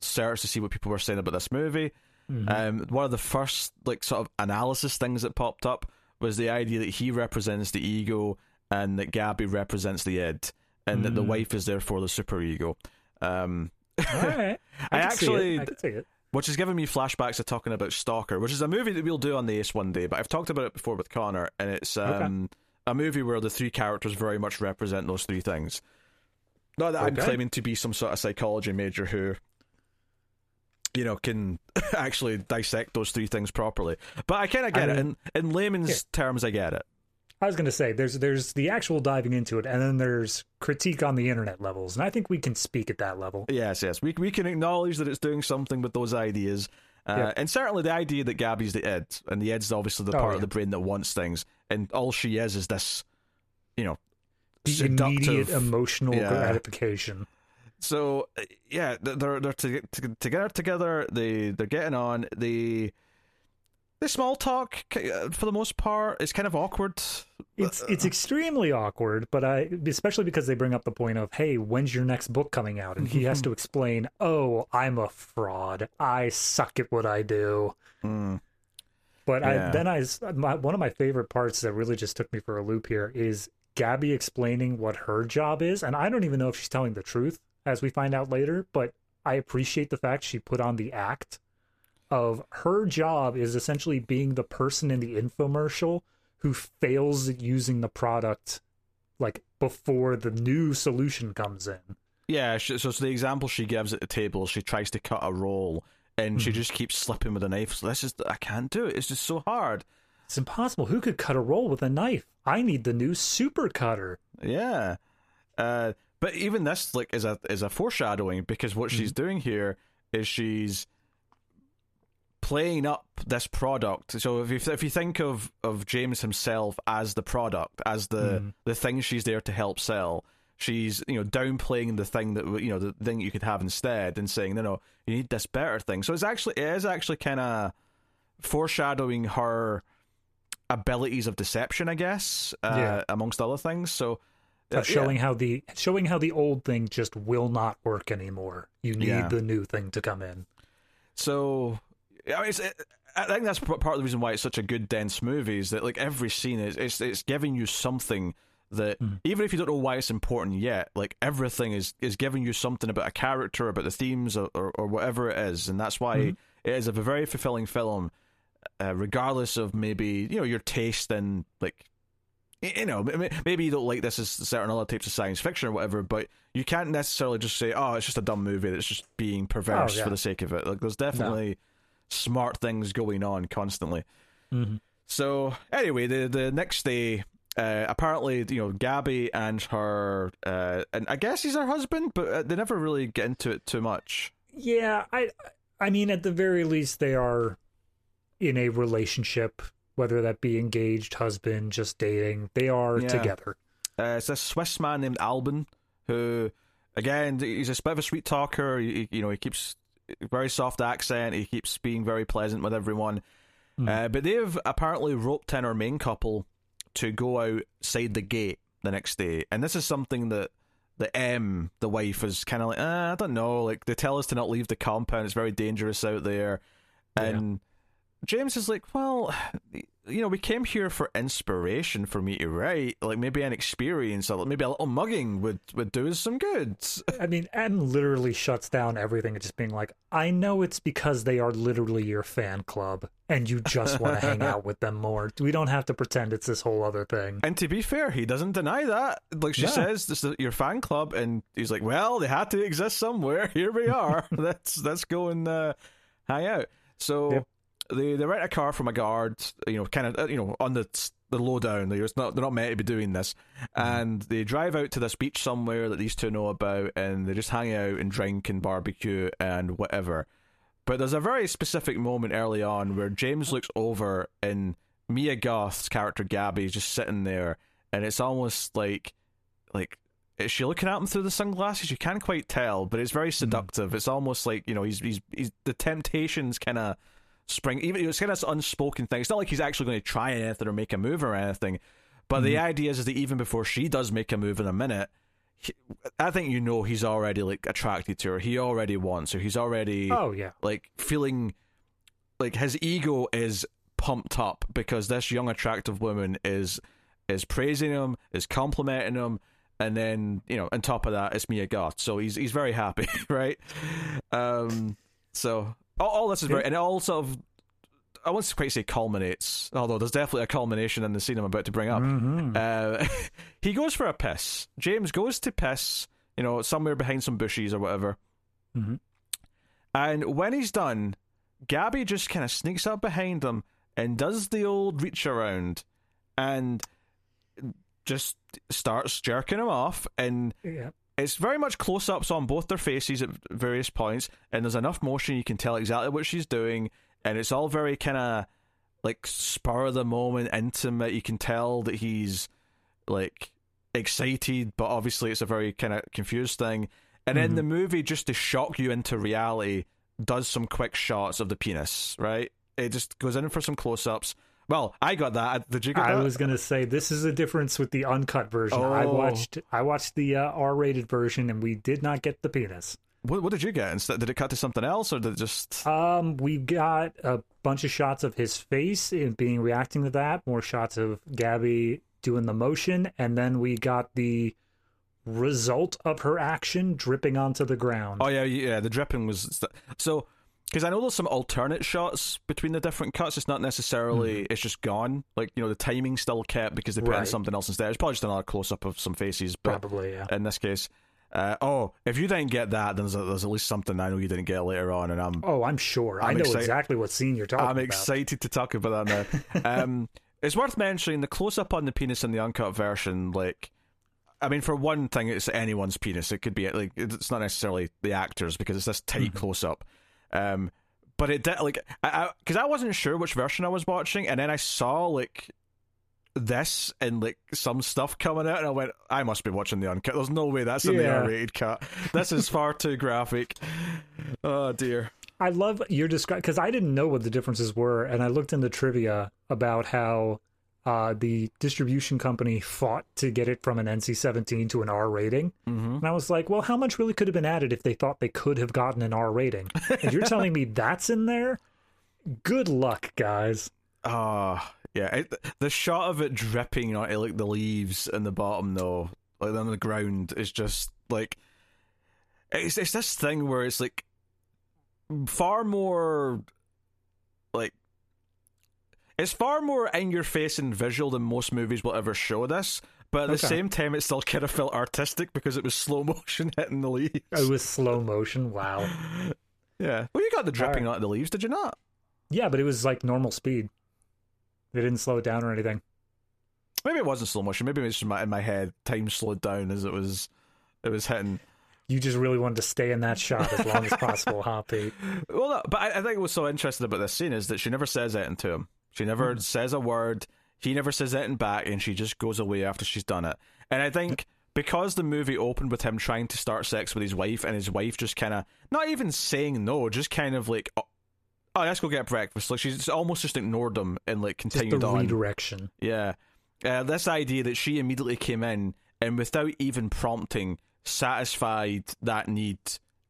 search to see what people were saying about this movie... one of the first like sort of analysis things that popped up was the idea that he represents the ego and that Gabby represents the id, and that the wife is therefore the superego. All right. I can see it. Which is giving me flashbacks to talking about Stalker, which is a movie that we'll do on the Ace one day, but I've talked about it before with Connor, and it's a movie where the three characters very much represent those three things. Not that I'm claiming to be some sort of psychology major who... you know, can actually dissect those three things properly. But I kind of get it. In layman's terms, I get it. I was going to say, there's the actual diving into it, and then there's critique on the internet levels, and I think we can speak at that level. Yes. We can acknowledge that it's doing something with those ideas. And certainly the idea that Gabby's the id, and the id's obviously the part of the brain that wants things, and all she is this, you know, immediate emotional gratification. So yeah, they're together. They're getting on. The small talk for the most part is kind of awkward. It's extremely awkward, but especially because they bring up the point of, hey, when's your next book coming out? And he has to explain, oh, I'm a fraud. I suck at what I do. Mm. But yeah. One of my favorite parts that really just took me for a loop here is Gabby explaining what her job is, and I don't even know if she's telling the truth, as we find out later, but I appreciate the fact she put on the act of her job is essentially being the person in the infomercial who fails at using the product, like, before the new solution comes in. Yeah, so it's the example she gives at the table. She tries to cut a roll, and she just keeps slipping with a knife. So this is, I can't do it. It's just so hard. It's impossible. Who could cut a roll with a knife? I need the new super cutter. Yeah. But even this, like, is a foreshadowing, because what she's doing here is she's playing up this product. So if you think of James himself as the product, as the thing she's there to help sell, she's, you know, downplaying the thing that, you know, the thing you could have instead, and saying, no, you need this better thing. So it is actually kind of foreshadowing her abilities of deception, I guess, amongst other things. So showing how the old thing just will not work anymore. You need the new thing to come in. So I mean, I think that's part of the reason why it's such a good, dense movie, is that, like, every scene is giving you something that, even if you don't know why it's important yet, like, everything is giving you something about a character, about the themes, or whatever it is, and that's why it is a very fulfilling film, regardless of, maybe, you know, your taste in, like, you know, maybe you don't like this as certain other types of science fiction or whatever, but you can't necessarily just say, oh, it's just a dumb movie that's just being perverse for the sake of it. Like, there's definitely smart things going on constantly. So anyway, the next day, apparently, you know, Gabby and her and I guess he's her husband, but they never really get into it too much. I mean, at the very least, they are in a relationship, whether that be engaged, husband, just dating. They are together. It's a Swiss man named Alban, who, again, he's a bit of a sweet talker. He keeps very soft accent. He keeps being very pleasant with everyone. But they've apparently roped in our main couple to go outside the gate the next day. And this is something that the wife, is kind of like, I don't know. Like, they tell us to not leave the compound. It's very dangerous out there. And James is like, well, you know, we came here for inspiration for me to write. Like, maybe an experience, or maybe a little mugging would do us some good. I mean, Em literally shuts down everything and just being like, I know it's because they are literally your fan club and you just want to hang out with them more. We don't have to pretend it's this whole other thing. And to be fair, he doesn't deny that. Like, she says, this is your fan club, and he's like, well, they had to exist somewhere. Here we are. Let's go and hang out. So... Yep. They rent a car from a guard, you know, kind of, you know, on the lowdown. They're not meant to be doing this. And they drive out to this beach somewhere that these two know about, and they just hang out and drink and barbecue and whatever. But there's a very specific moment early on where James looks over, and Mia Goth's character Gabby is just sitting there, and it's almost like, is she looking at him through the sunglasses? You can't quite tell, but it's very seductive. It's almost like, you know, he's the temptation's kind of spring. Even it's kind of this unspoken thing. It's not like he's actually going to try anything or make a move or anything, but the idea is that even before she does make a move in a minute, I think, you know, he's already, like, attracted to her. He already wants her. He's already like, feeling like his ego is pumped up because this young attractive woman is praising him, is complimenting him, and then, you know, on top of that, it's Mia Goth. So he's very happy, right? So. All this is great, and it all sort of, I won't quite say culminates, although there's definitely a culmination in the scene I'm about to bring up. He goes for a piss. James goes to piss, you know, somewhere behind some bushes or whatever. And when he's done, Gabby just kind of sneaks up behind him and does the old reach around and just starts jerking him off. And it's very much close-ups on both their faces at various points, and there's enough motion you can tell exactly what she's doing, and it's all very kind of, like, spur of the moment, intimate. You can tell that he's, like, excited, but obviously it's a very kind of confused thing. And then the movie, just to shock you into reality, does some quick shots of the penis, right? It just goes in for some close-ups. Well, I got that. Did you get that? I was going to say, this is a difference with the uncut version. Oh. I watched the R-rated version, and we did not get the penis. What did you get instead? Did it cut to something else, or did it just... we got a bunch of shots of his face and being reacting to that, more shots of Gabby doing the motion, and then we got the result of her action dripping onto the ground. Oh, yeah, the dripping was... So... Because I know there's some alternate shots between the different cuts. It's not necessarily, it's just gone. Like, you know, the timing's still kept because they put in something else instead. It's probably just another close-up of some faces. But probably, yeah. In this case, if you didn't get that, then there's at least something I know you didn't get later on. And I'm sure. I know exactly what scene you're talking about. I'm excited to talk about that now. It's worth mentioning the close-up on the penis in the uncut version, like... I mean, for one thing, it's anyone's penis. It could be, like, it's not necessarily the actors because it's this tight close-up. But it did, like, because I wasn't sure which version I was watching, and then I saw, like, this and, like, some stuff coming out, and I went, I must be watching the uncut. There's no way that's in the R-rated cut. This is far too graphic. Oh, dear. I love your description, because I didn't know what the differences were, and I looked into trivia about how the distribution company fought to get it from an NC-17 to an R rating. Mm-hmm. And I was like, well, how much really could have been added if they thought they could have gotten an R rating? And you're telling me that's in there? Good luck, guys. Yeah. The shot of it dripping on, like, the leaves in the bottom, though, like on the ground, is just, like... It's this thing where it's, like, far more, like... It's far more in-your-face and visual than most movies will ever show this, but at the same time, it still kind of felt artistic because it was slow motion hitting the leaves. It was slow motion, wow. Yeah. Well, you got the dripping out of the leaves, did you not? Yeah, but it was like normal speed. They didn't slow it down or anything. Maybe it wasn't slow motion. Maybe it was just in my head, time slowed down as it was hitting... You just really wanted to stay in that shot as long as possible, huh, Pete? Well, no, but I think what's so interesting about this scene is that she never says anything to him. She never says a word, he never says anything back, and she just goes away after she's done it. And I think because the movie opened with him trying to start sex with his wife, and his wife just kind of, not even saying no, just kind of like, oh, let's go get breakfast. Like, she's almost just ignored him and, like, continued just the on. Redirection. Yeah. This idea that she immediately came in, and without even prompting, satisfied that need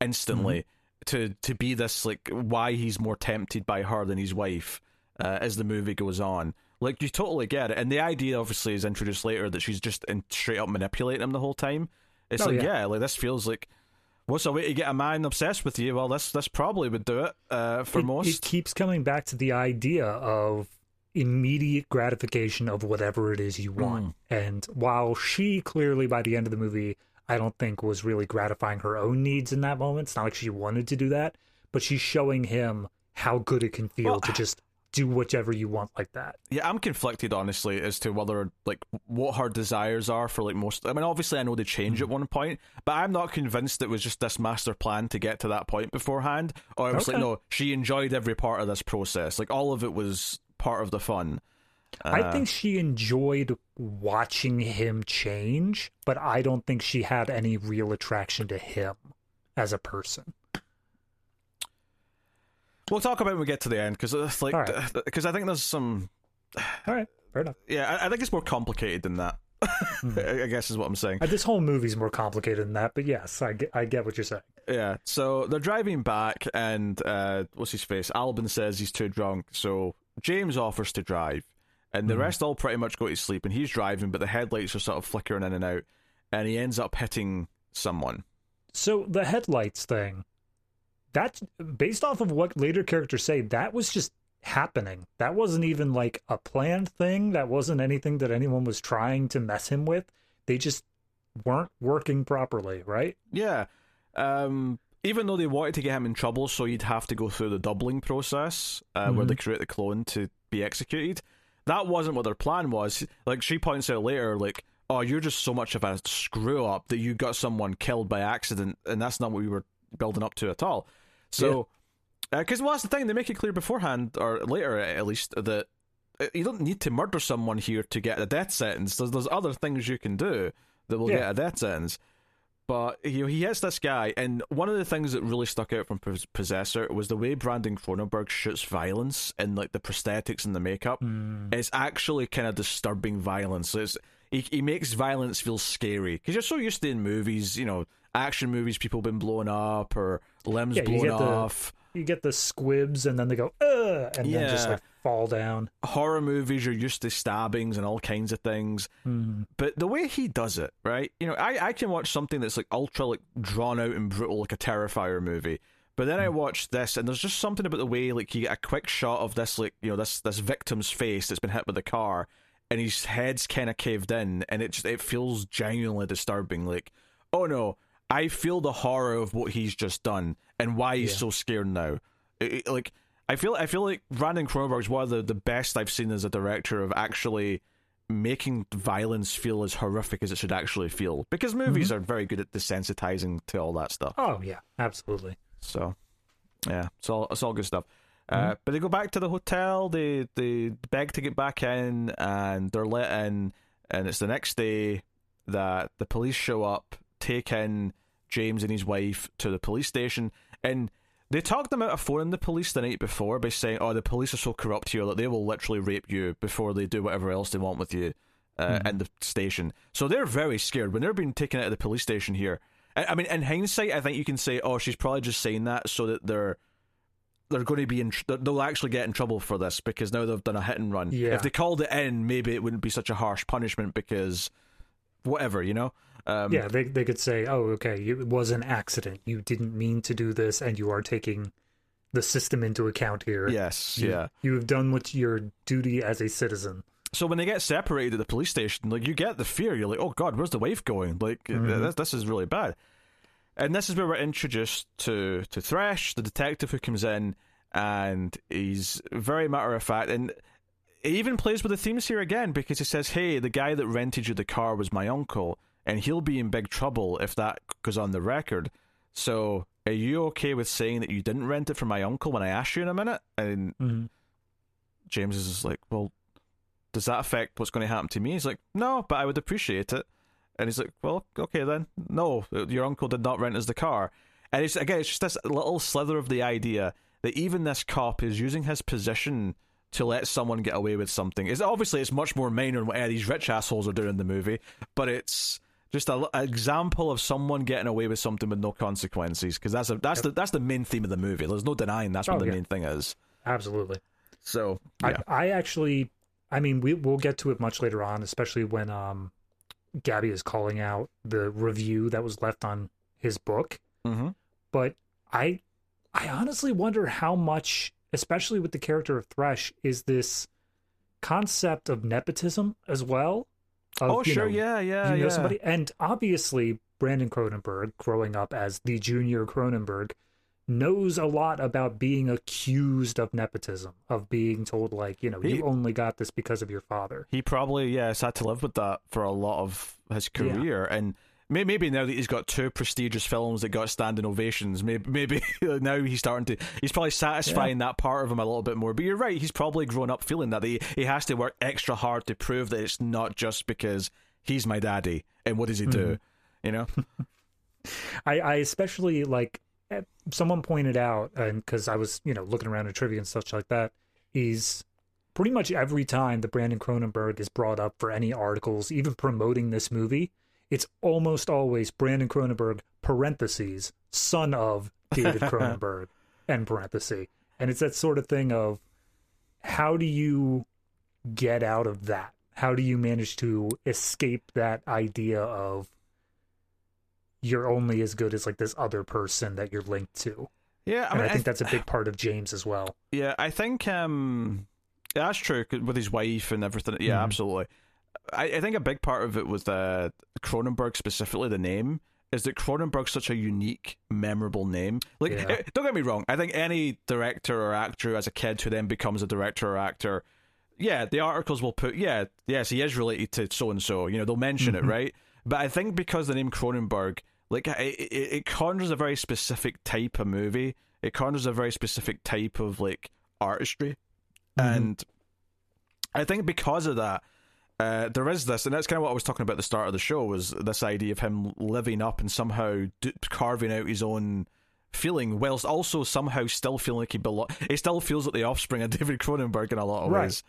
instantly to be this, like, why he's more tempted by her than his wife. As the movie goes on, like, you totally get it, and the idea obviously is introduced later that she's just straight up manipulating him the whole time. It's like this feels like, what's a way to get a man obsessed with you? Well, this probably would do it for most. It keeps coming back to the idea of immediate gratification of whatever it is you want, and while she clearly by the end of the movie, I don't think was really gratifying her own needs in that moment. It's not like she wanted to do that, but she's showing him how good it can feel to just do whichever you want like that. Yeah, I'm conflicted, honestly, as to whether, like, what her desires are for, like, most... I mean, obviously, I know they change at one point, but I'm not convinced it was just this master plan to get to that point beforehand. Or I was like, no, she enjoyed every part of this process. Like, all of it was part of the fun. I think she enjoyed watching him change, but I don't think she had any real attraction to him as a person. We'll talk about it when we get to the end, because like, I think there's some... All right, fair enough. Yeah, I think it's more complicated than that, I guess is what I'm saying. This whole movie's more complicated than that, but yes, I get what you're saying. Yeah, so they're driving back, and what's his face? Albin says he's too drunk, so James offers to drive, and the rest all pretty much go to sleep, and he's driving, but the headlights are sort of flickering in and out, and he ends up hitting someone. So the headlights thing... That, based off of what later characters say, that was just happening. That wasn't even, like, a planned thing. That wasn't anything that anyone was trying to mess him with. They just weren't working properly, right? Yeah. Even though they wanted to get him in trouble, so you'd have to go through the doubling process, where they create the clone to be executed. That wasn't what their plan was. Like, she points out later, like, oh, you're just so much of a screw-up that you got someone killed by accident, and that's not what we were building up to at all. So because well, that's the thing, they make it clear beforehand, or later at least, that you don't need to murder someone here to get a death sentence. There's other things you can do, that we'll get at that sentence. But he hits this guy, and one of the things that really stuck out from Possessor was the way Brandon Cronenberg shoots violence and like the prosthetics and the makeup. It's actually kind of disturbing violence. He makes violence feel scary because you're so used to in movies, you know, action movies, people been blown up or limbs blown off. You get the squibs, and then they go ugh, and then just like fall down. Horror movies, you're used to stabbings and all kinds of things, but the way he does it, right? You know, I can watch something that's like ultra like drawn out and brutal, like a Terrifier movie, but then I watch this, and there's just something about the way like you get a quick shot of this, like, you know, this victim's face that's been hit by the car, and his head's kind of caved in, and it feels genuinely disturbing. Like, oh no, I feel the horror of what he's just done and why he's so scared now. Like, I feel like Brandon Cronenberg is one of the best I've seen as a director of actually making violence feel as horrific as it should actually feel, because movies are very good at desensitizing to all that stuff. Oh yeah, absolutely. So yeah, it's all good stuff. But they go back to the hotel. They beg to get back in, and they're let in. And it's the next day that the police show up, take in James and his wife to the police station, and they talked them out of phoning the police the night before by saying, oh, the police are so corrupt here that they will literally rape you before they do whatever else they want with you in the station. So they're very scared when they're being taken out of the police station here. I mean, in hindsight, I think you can say, oh, she's probably just saying that so that they're going to be they'll actually get in trouble for this, because now they've done a hit and run. Yeah. If they called it in, maybe it wouldn't be such a harsh punishment, because whatever, you know? Yeah, they could say, oh, okay, it was an accident. You didn't mean to do this, and you are taking the system into account here. Yes, You have done what your duty as a citizen. So when they get separated at the police station, like, you get the fear. You're like, oh, God, where's the wife going? Like, this is really bad. And this is where we're introduced to Thresh, the detective who comes in, and he's very matter-of-fact, and he even plays with the themes here again, because he says, hey, the guy that rented you the car was my uncle, and he'll be in big trouble if that goes on the record. So are you okay with saying that you didn't rent it from my uncle when I asked you in a minute? And James is just like, well, does that affect what's going to happen to me? He's like, no, but I would appreciate it. And he's like, well, okay then. No, your uncle did not rent us the car. And it's just this little slither of the idea that even this cop is using his position to let someone get away with something. It's much more minor than what these rich assholes are doing in the movie, but it's just an example of someone getting away with something with no consequences, because that's the main theme of the movie. There's no denying that's what the main thing is. Absolutely. So yeah. I mean, we'll get to it much later on, especially when Gabby is calling out the review that was left on his book. But I honestly wonder how much, especially with the character of Thresh, is this concept of nepotism as well. You know somebody, and obviously Brandon Cronenberg, growing up as the junior Cronenberg, knows a lot about being accused of nepotism, of being told, like, you know, you only got this because of your father. He probably has had to live with that for a lot of his career, and maybe now that he's got two prestigious films that got standing ovations, maybe now he's probably satisfying that part of him a little bit more. But you're right, he's probably grown up feeling that he has to work extra hard to prove that it's not just because he's my daddy, and what does he do, you know? I especially, like, someone pointed out, and because I was, you know, looking around at trivia and such like that, is pretty much every time that Brandon Cronenberg is brought up for any articles, even promoting this movie, it's almost always Brandon Cronenberg, parentheses, son of David Cronenberg, and parentheses. And it's that sort of thing of, how do you get out of that? How do you manage to escape that idea of you're only as good as, like, this other person that you're linked to? Yeah, I mean, I think that's a big part of James as well. Yeah, I think that's true with his wife and everything. Yeah, absolutely. I think a big part of it was Cronenberg, specifically the name, is that Cronenberg's such a unique, memorable name. Like, don't get me wrong, I think any director or actor as a kid who then becomes a director or actor, the articles will put, yes, he is related to so-and-so, you know, they'll mention it, right? But I think because the name Cronenberg, like, it conjures a very specific type of movie. It conjures a very specific type of, like, artistry. And I think because of that, There is this, and that's kind of what I was talking about at the start of the show, was this idea of him living up and somehow carving out his own feeling, whilst also somehow still feeling like he belongs. He still feels like the offspring of David Cronenberg in a lot of ways.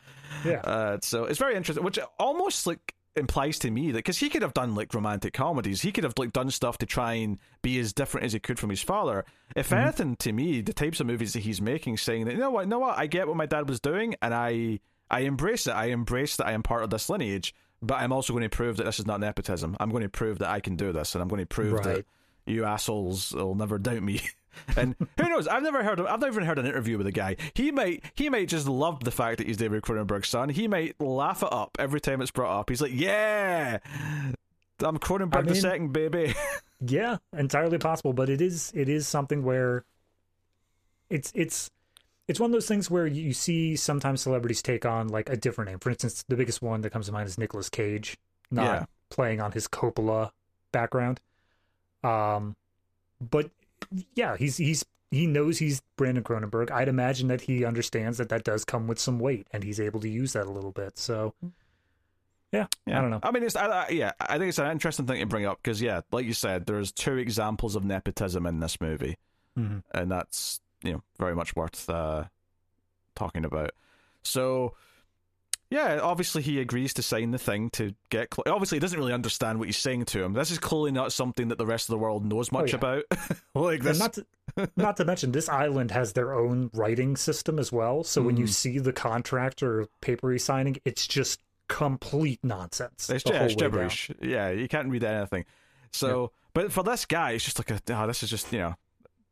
Yeah. So it's very interesting, which almost like implies to me that, because he could have done like romantic comedies, he could have like done stuff to try and be as different as he could from his father. If anything, to me, the types of movies that he's making, saying that, you know what, I get what my dad was doing, and I embrace it. I embrace that I am part of this lineage, but I'm also going to prove that this is not nepotism. I'm going to prove that I can do this, and I'm going to prove that you assholes will never doubt me. And who knows? I've never even heard an interview with a guy. He might just love the fact that he's David Cronenberg's son. He might laugh it up every time it's brought up. He's like, yeah, I'm Cronenberg the second, baby. Yeah, entirely possible. But it is something where it's one of those things where you see sometimes celebrities take on like a different name. For instance, the biggest one that comes to mind is Nicolas Cage, not playing on his Coppola background. But yeah, he knows he's Brandon Cronenberg. I'd imagine that he understands that does come with some weight, and he's able to use that a little bit. So yeah. I don't know. I mean, I think it's an interesting thing to bring up, because like you said, there's two examples of nepotism in this movie, and that's very much worth talking about. So. Yeah, obviously he agrees to sign the thing to get... Obviously he doesn't really understand what he's saying to him. This is clearly not something that the rest of the world knows much about. Like this. Not to mention, this island has their own writing system as well, so when you see the contract or paper he's signing, it's just complete nonsense. It's gibberish. Yeah, you can't read anything. So, but for this guy, it's just like, this is just,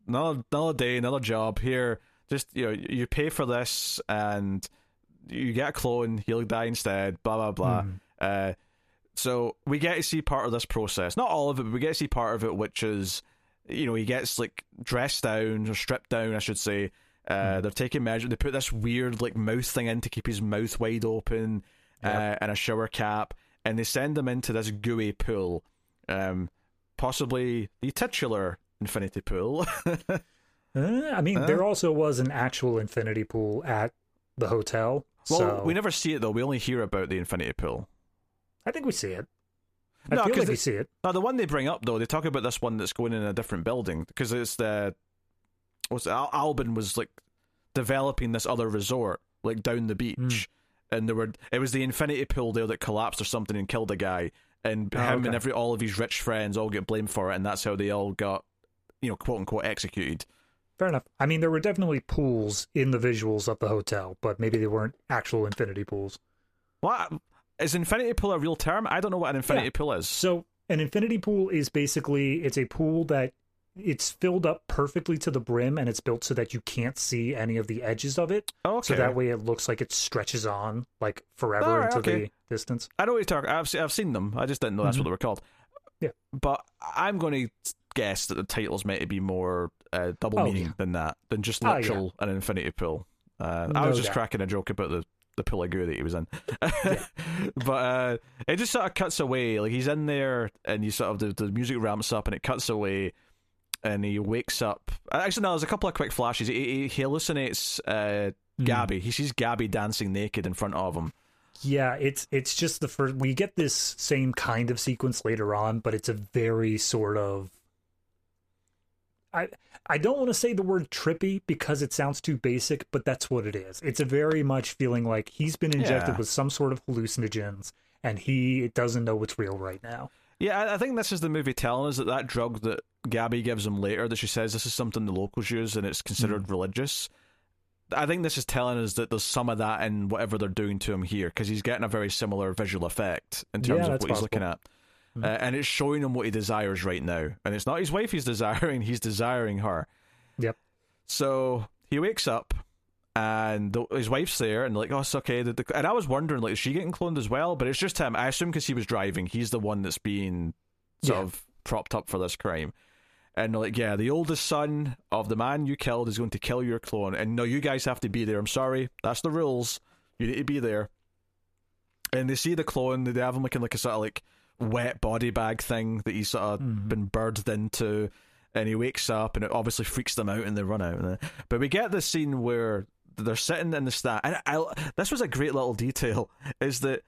another day, another job here. Just, you pay for this, and... you get a clone, he'll die instead, blah blah blah. So we get to see part of this process, not all of it, but we get to see part of it, which is he gets like dressed down, or stripped down I should say. They're taking measures, they put this weird like mouth thing in to keep his mouth wide open, and a shower cap, and they send him into this gooey pool, possibly the titular Infinity Pool. There also was an actual Infinity Pool at the hotel. Well, we never see it though. We only hear about the Infinity Pool. I think we see it. I feel like we see it. No, the one they bring up though, they talk about this one that's going in a different building, because it's Albin was like developing this other resort like down the beach, and it was the Infinity Pool there that collapsed or something and killed a guy, and him and all of his rich friends all get blamed for it, and that's how they all got quote unquote executed. Fair enough. I mean, there were definitely pools in the visuals of the hotel, but maybe they weren't actual infinity pools. What? Is infinity pool a real term? I don't know what an infinity pool is. So an infinity pool is basically, it's a pool that it's filled up perfectly to the brim, and it's built so that you can't see any of the edges of it. Oh, okay. So that way it looks like it stretches on like forever the distance. I know what you're talking about. I've seen them. I just didn't know that's what they were called. Yeah. But I'm going to guess that the title's meant to be more double meaning than just literal an infinity pool. I was just cracking a joke about the pool of goo that he was in. But it just sort of cuts away, like he's in there, and you sort of the music ramps up and it cuts away, and he wakes up. Actually no, there's a couple of quick flashes. He hallucinates Gabby. He sees Gabby dancing naked in front of him. Yeah, it's just the first. We get this same kind of sequence later on, but it's a very sort of, I don't want to say the word trippy because it sounds too basic, but that's what it is. It's a very much feeling like he's been injected with some sort of hallucinogens, and he doesn't know what's real right now. Yeah, I think this is the movie telling us that drug that Gabby gives him later, that she says this is something the locals use and it's considered religious. I think this is telling us that there's some of that in whatever they're doing to him here, because he's getting a very similar visual effect in terms of what he's looking at. And it's showing him what he desires right now. And it's not his wife he's desiring her. Yep. So he wakes up, and his wife's there, and like, oh, it's okay. And I was wondering, like, is she getting cloned as well? But it's just him. I assume because he was driving, he's the one that's being sort of propped up for this crime. And like, yeah, the oldest son of the man you killed is going to kill your clone. And no, you guys have to be there. I'm sorry. That's the rules. You need to be there. And they see the clone. They have him looking like a sort of like wet body bag thing that he's sort of been birthed into, and he wakes up, and it obviously freaks them out, and they run out. But we get this scene where they're sitting in the stand, and this was a great little detail, is that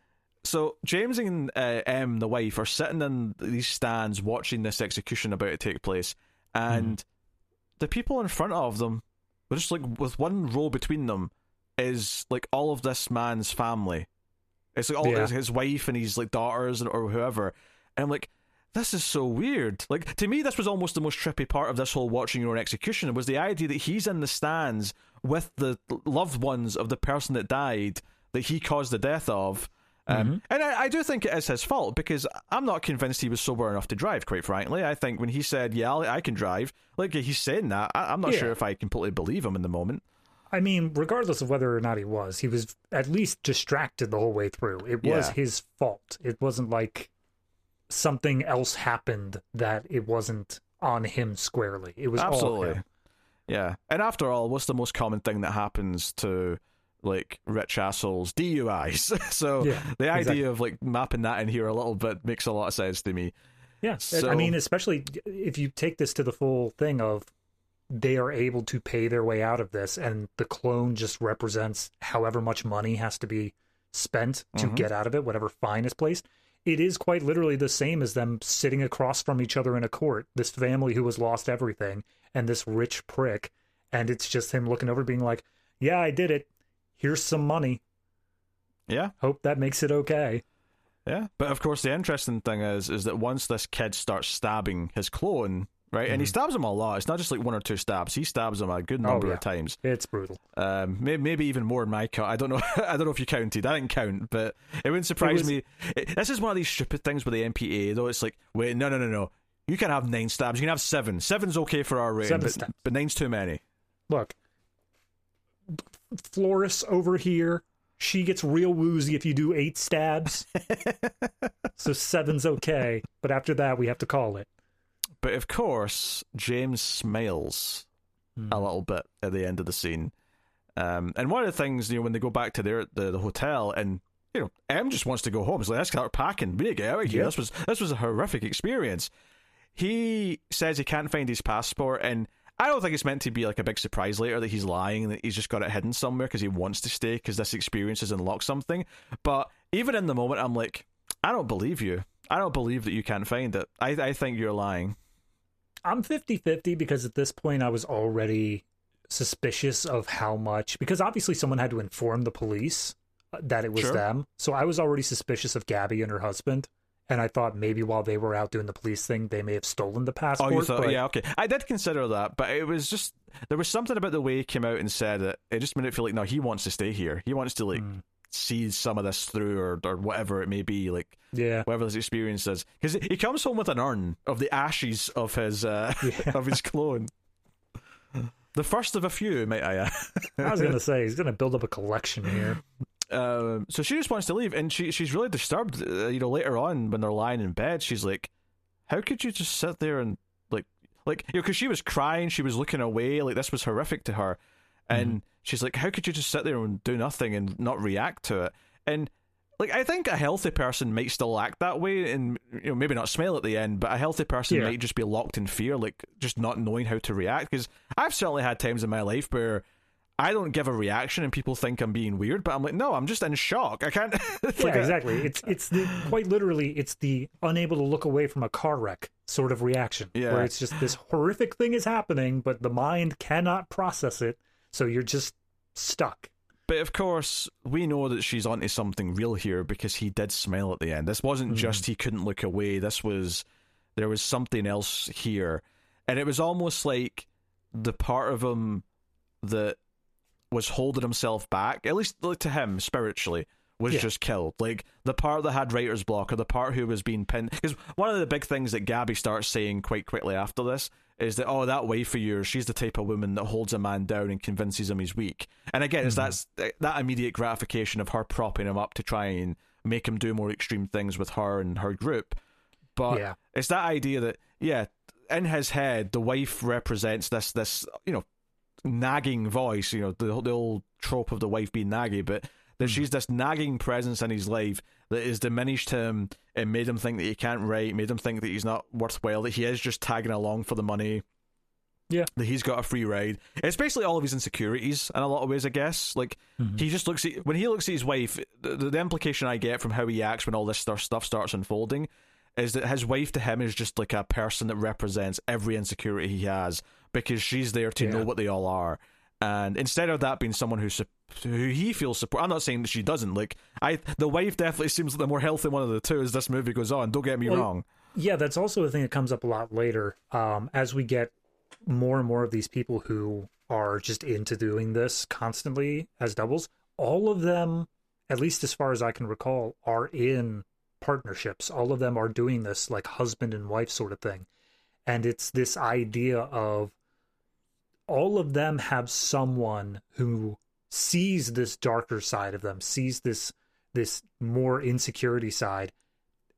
So James and M, the wife, are sitting in these stands watching this execution about to take place, and the people in front of them, we're just like, with one row between them is like all of this man's family. It's like all his wife and his like daughters or whoever. And I'm like, this is so weird. Like, to me, this was almost the most trippy part of this whole watching your own execution, was the idea that he's in the stands with the loved ones of the person that died, that he caused the death of. And I do think it is his fault, because I'm not convinced he was sober enough to drive, quite frankly. I think when he said, yeah, I can drive, like, he's saying that. I'm not sure if I completely believe him in the moment. I mean, regardless of whether or not he was at least distracted the whole way through. It was his fault. It wasn't like something else happened that it wasn't on him squarely. It was all him. Yeah. And after all, what's the most common thing that happens to, like, rich assholes? DUIs. So the idea of, like, mapping that in here a little bit makes a lot of sense to me. Yeah. So, I mean, especially if you take this to the full thing of they are able to pay their way out of this, and the clone just represents however much money has to be spent to get out of it, whatever fine is placed. It is quite literally the same as them sitting across from each other in a court, this family who has lost everything and this rich prick, and it's just him looking over being like, yeah, I did it. Here's some money. Yeah. Hope that makes it okay. Yeah. But of course, the interesting thing is that once this kid starts stabbing his clone, right, and he stabs him a lot. It's not just like one or two stabs. He stabs him a good number of times. It's brutal. Maybe even more in my count. I don't know. I don't know if you counted. I didn't count, but it wouldn't surprise me. This is one of these stupid things with the MPAA, though. It's like, wait, no. You can have 9 stabs. You can have 7. 7's okay for our rating, but 9's too many. Look, Floris over here, she gets real woozy if you do 8 stabs. So 7's okay, but after that, we have to call it. But of course, James smiles a little bit at the end of the scene. And one of the things, you know, when they go back to the hotel, and, you know, Em just wants to go home. It's like, let's start packing. We need to get out of here. This was a horrific experience. He says he can't find his passport, and I don't think it's meant to be like a big surprise later that he's lying and that he's just got it hidden somewhere because he wants to stay because this experience has unlocked something. But even in the moment, I'm like, I don't believe you. I don't believe that you can't find it. I think you're lying. I'm 50-50 because at this point I was already suspicious of how much, because obviously someone had to inform the police that it was them. So I was already suspicious of Gabby and her husband. And I thought maybe while they were out doing the police thing, they may have stolen the passport. Oh, you thought, yeah, okay. I did consider that, but it was just, there was something about the way he came out and said it. It just made it feel like, no, he wants to stay here. He wants to, like, see some of this through or whatever it may be, like, whatever this experience is. Because he comes home with an urn of the ashes of his of his clone. The first of a few, might I add. I was going to say, he's going to build up a collection here. So she just wants to leave, and she's really disturbed. You know, later on when they're lying in bed, she's like, "How could you just sit there and like you know?" Because she was crying, she was looking away, like this was horrific to her, and she's like, "How could you just sit there and do nothing and not react to it?" And like, I think a healthy person might still act that way, and you know, maybe not smile at the end, but a healthy person might just be locked in fear, like just not knowing how to react. Because I've certainly had times in my life where I don't give a reaction and people think I'm being weird, but I'm like, no, I'm just in shock. I can't. Exactly. Quite literally, it's the unable to look away from a car wreck sort of reaction, where it's just this horrific thing is happening, but the mind cannot process it, so you're just stuck. But of course, we know that she's onto something real here because he did smile at the end. This wasn't just he couldn't look away. There was something else here. And it was almost like the part of him that was holding himself back, at least to him spiritually, was just killed. Like, the part that had writer's block, or the part who was being pinned. Because one of the big things that Gabby starts saying quite quickly after this is that, oh, that wife of yours, she's the type of woman that holds a man down and convinces him he's weak. And again, it's that immediate gratification of her propping him up to try and make him do more extreme things with her and her group. But it's that idea that, in his head, the wife represents this, you know, nagging voice, you know, the old trope of the wife being naggy, but that she's this nagging presence in his life that has diminished him and made him think that he can't write, made him think that he's not worthwhile, that he is just tagging along for the money. Yeah, that he's got a free ride. It's basically all of his insecurities in a lot of ways, I guess. Like, he just looks at, when he looks at his wife, the implication I get from how he acts when all this stuff starts unfolding is that his wife to him is just like a person that represents every insecurity he has, because she's there to know what they all are. And instead of that being someone who he feels support, I'm not saying that she doesn't. Like, the wife definitely seems like the more healthy one of the two as this movie goes on. Don't get me wrong. Yeah, that's also a thing that comes up a lot later. As we get more and more of these people who are just into doing this constantly as doubles, all of them, at least as far as I can recall, are in partnerships. All of them are doing this like husband and wife sort of thing. And it's this idea of, all of them have someone who sees this darker side of them, sees this more insecurity side,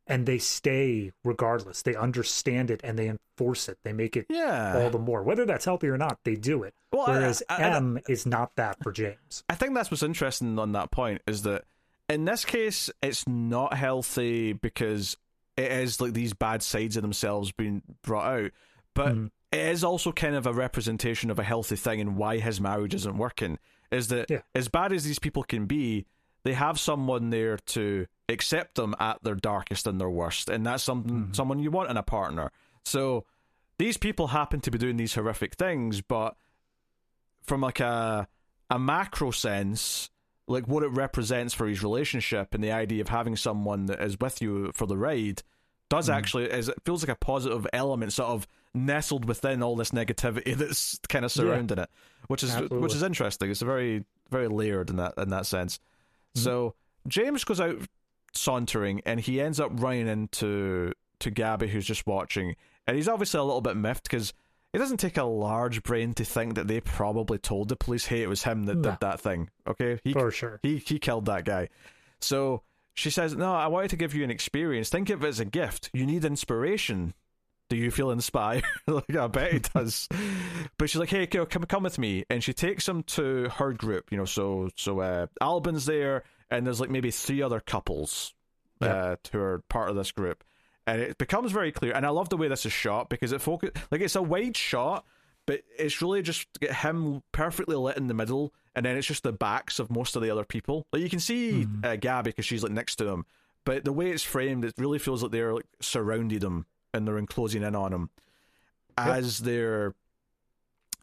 and they stay regardless. They understand it and they enforce it. They make it all the more. Whether that's healthy or not, they do it. Well, whereas M is not that for James. I think that's what's interesting on that point, is that in this case, it's not healthy because it is like these bad sides of themselves being brought out. But it is also kind of a representation of a healthy thing, and why his marriage isn't working is that as bad as these people can be, they have someone there to accept them at their darkest and their worst, and that's someone you want in a partner. So these people happen to be doing these horrific things, but from like a macro sense, like what it represents for his relationship and the idea of having someone that is with you for the ride does actually, as it feels like a positive element sort of nestled within all this negativity that's kind of surrounding it, which is absolutely, which is interesting. It's very, very layered in that sense. So James goes out sauntering and he ends up running into Gabby, who's just watching, and he's obviously a little bit miffed because it doesn't take a large brain to think that they probably told the police, hey, it was him that did that thing. Okay, he killed that guy. So she says, no, I wanted to give you an experience. Think of it as a gift. You need inspiration. Do you feel inspired? Like, I bet he does. But she's like, hey, come with me. And she takes him to her group, you know, so Albin's there, and there's like maybe three other couples who are part of this group. And it becomes very clear, and I love the way this is shot, because it it's a wide shot, but it's really just him perfectly lit in the middle, and then it's just the backs of most of the other people. Like, you can see Gabby because she's like next to him, but the way it's framed, it really feels like they're like surrounded him and they're closing in on him as they're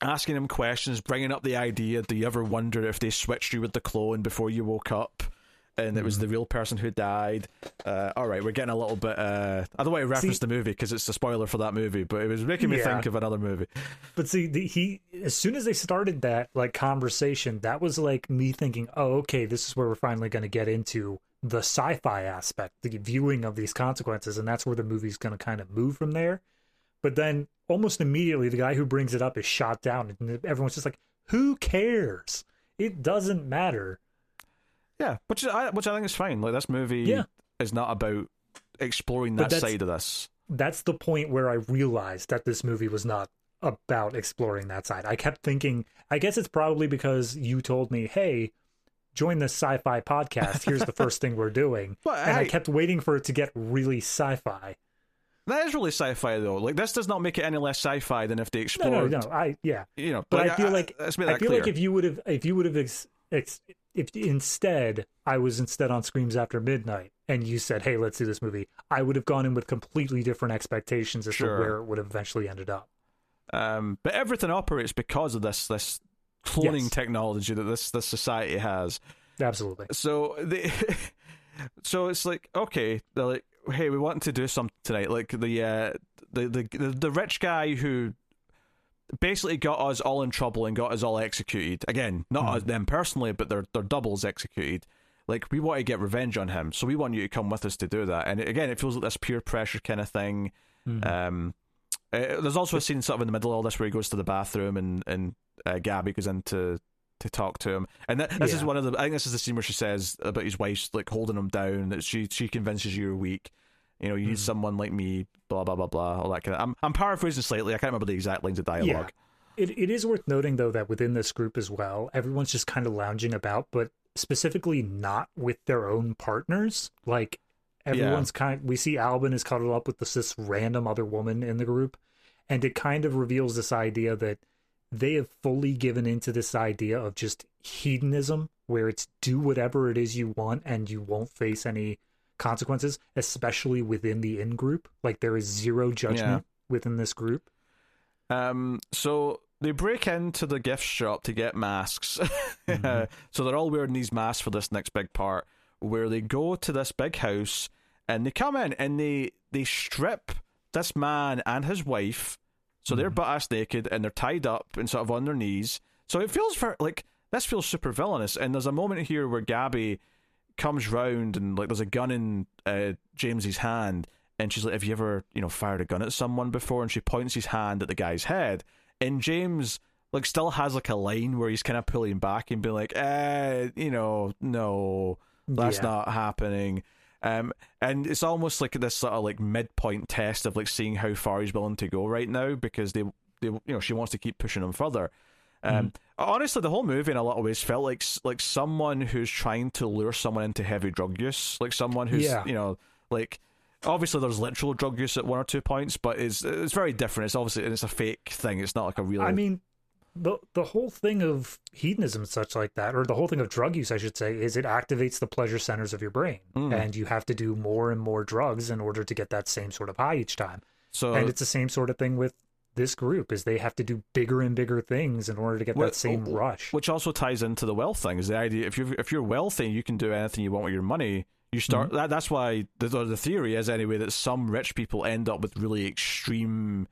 asking him questions, bringing up the idea, do you ever wonder if they switched you with the clone before you woke up and it was the real person who died? Alright, we're getting a little bit I don't want to reference the movie because it's a spoiler for that movie, but it was making me think of another movie. But see, he, as soon as they started that like conversation, that was like me thinking, oh, okay, this is where we're finally going to get into the sci-fi aspect, the viewing of these consequences, and that's where the movie's going to kind of move from there. But then almost immediately the guy who brings it up is shot down, and everyone's just like, who cares? It doesn't matter. Yeah, which I think is fine. Like, this movie is not about exploring that side of this. That's the point where I realized that this movie was not about exploring that side. I kept thinking, I guess it's probably because you told me, hey, join this sci-fi podcast, here's the first thing we're doing. But, and I kept waiting for it to get really sci-fi. That is really sci-fi, though. Like, this does not make it any less sci-fi than if they explored. No. You know, but I feel like if I was instead on Screams After Midnight and you said, hey, let's do this movie, I would have gone in with completely different expectations as to where it would have eventually ended up. But everything operates because of this cloning technology that this society has. Absolutely. So so it's like, okay, they're like, hey, we want to do something tonight. Like the rich guy who basically got us all in trouble and got us all executed. Again, not them personally, but their doubles executed. Like, we want to get revenge on him, so we want you to come with us to do that. And again, it feels like this peer pressure kind of thing. There's also a scene sort of in the middle of all this where he goes to the bathroom and Gabby goes in to talk to him, and this is one of the, I think this is the scene where she says about his wife's like holding him down, that she convinces you're weak, you know, you need someone like me, blah blah blah blah, all that kind of. I'm paraphrasing slightly. I can't remember the exact lines of dialogue. It is worth noting though that within this group as well, everyone's just kind of lounging about, but specifically not with their own partners. Like, everyone's kind of, we see Albin is cuddled up with this random other woman in the group, And it kind of reveals this idea that they have fully given into this idea of just hedonism, where it's do whatever it is you want and you won't face any consequences, especially within the in-group. Like, there is zero judgment within this group. So they break into the gift shop to get masks. So they're all wearing these masks for this next big part, where they go to this big house and they come in and they strip this man and his wife. So they're butt-ass naked and they're tied up and sort of on their knees. So it feels like this feels super villainous. And there's a moment here where Gabby comes round and like there's a gun in James's hand, and she's like, "Have you ever fired a gun at someone before?" And she points his hand at the guy's head, and James like still has like a line where he's kind of pulling back and being like, no, that's not happening. And it's almost like this sort of like midpoint test of like seeing how far he's willing to go right now, because they she wants to keep pushing him further. Honestly, the whole movie in a lot of ways felt like someone who's trying to lure someone into heavy drug use, like someone who's like, obviously there's literal drug use at one or two points, but it's very different. It's obviously, and it's a fake thing. It's not like a real. I mean, the whole thing of hedonism and such like that, or the whole thing of drug use, I should say, is it activates the pleasure centers of your brain, and you have to do more and more drugs in order to get that same sort of high each time. So, and it's the same sort of thing with this group, is they have to do bigger and bigger things in order to get that same rush. Which also ties into the wealth thing, is the idea if you're wealthy, you can do anything you want with your money. You start that's why the theory is anyway that some rich people end up with really extreme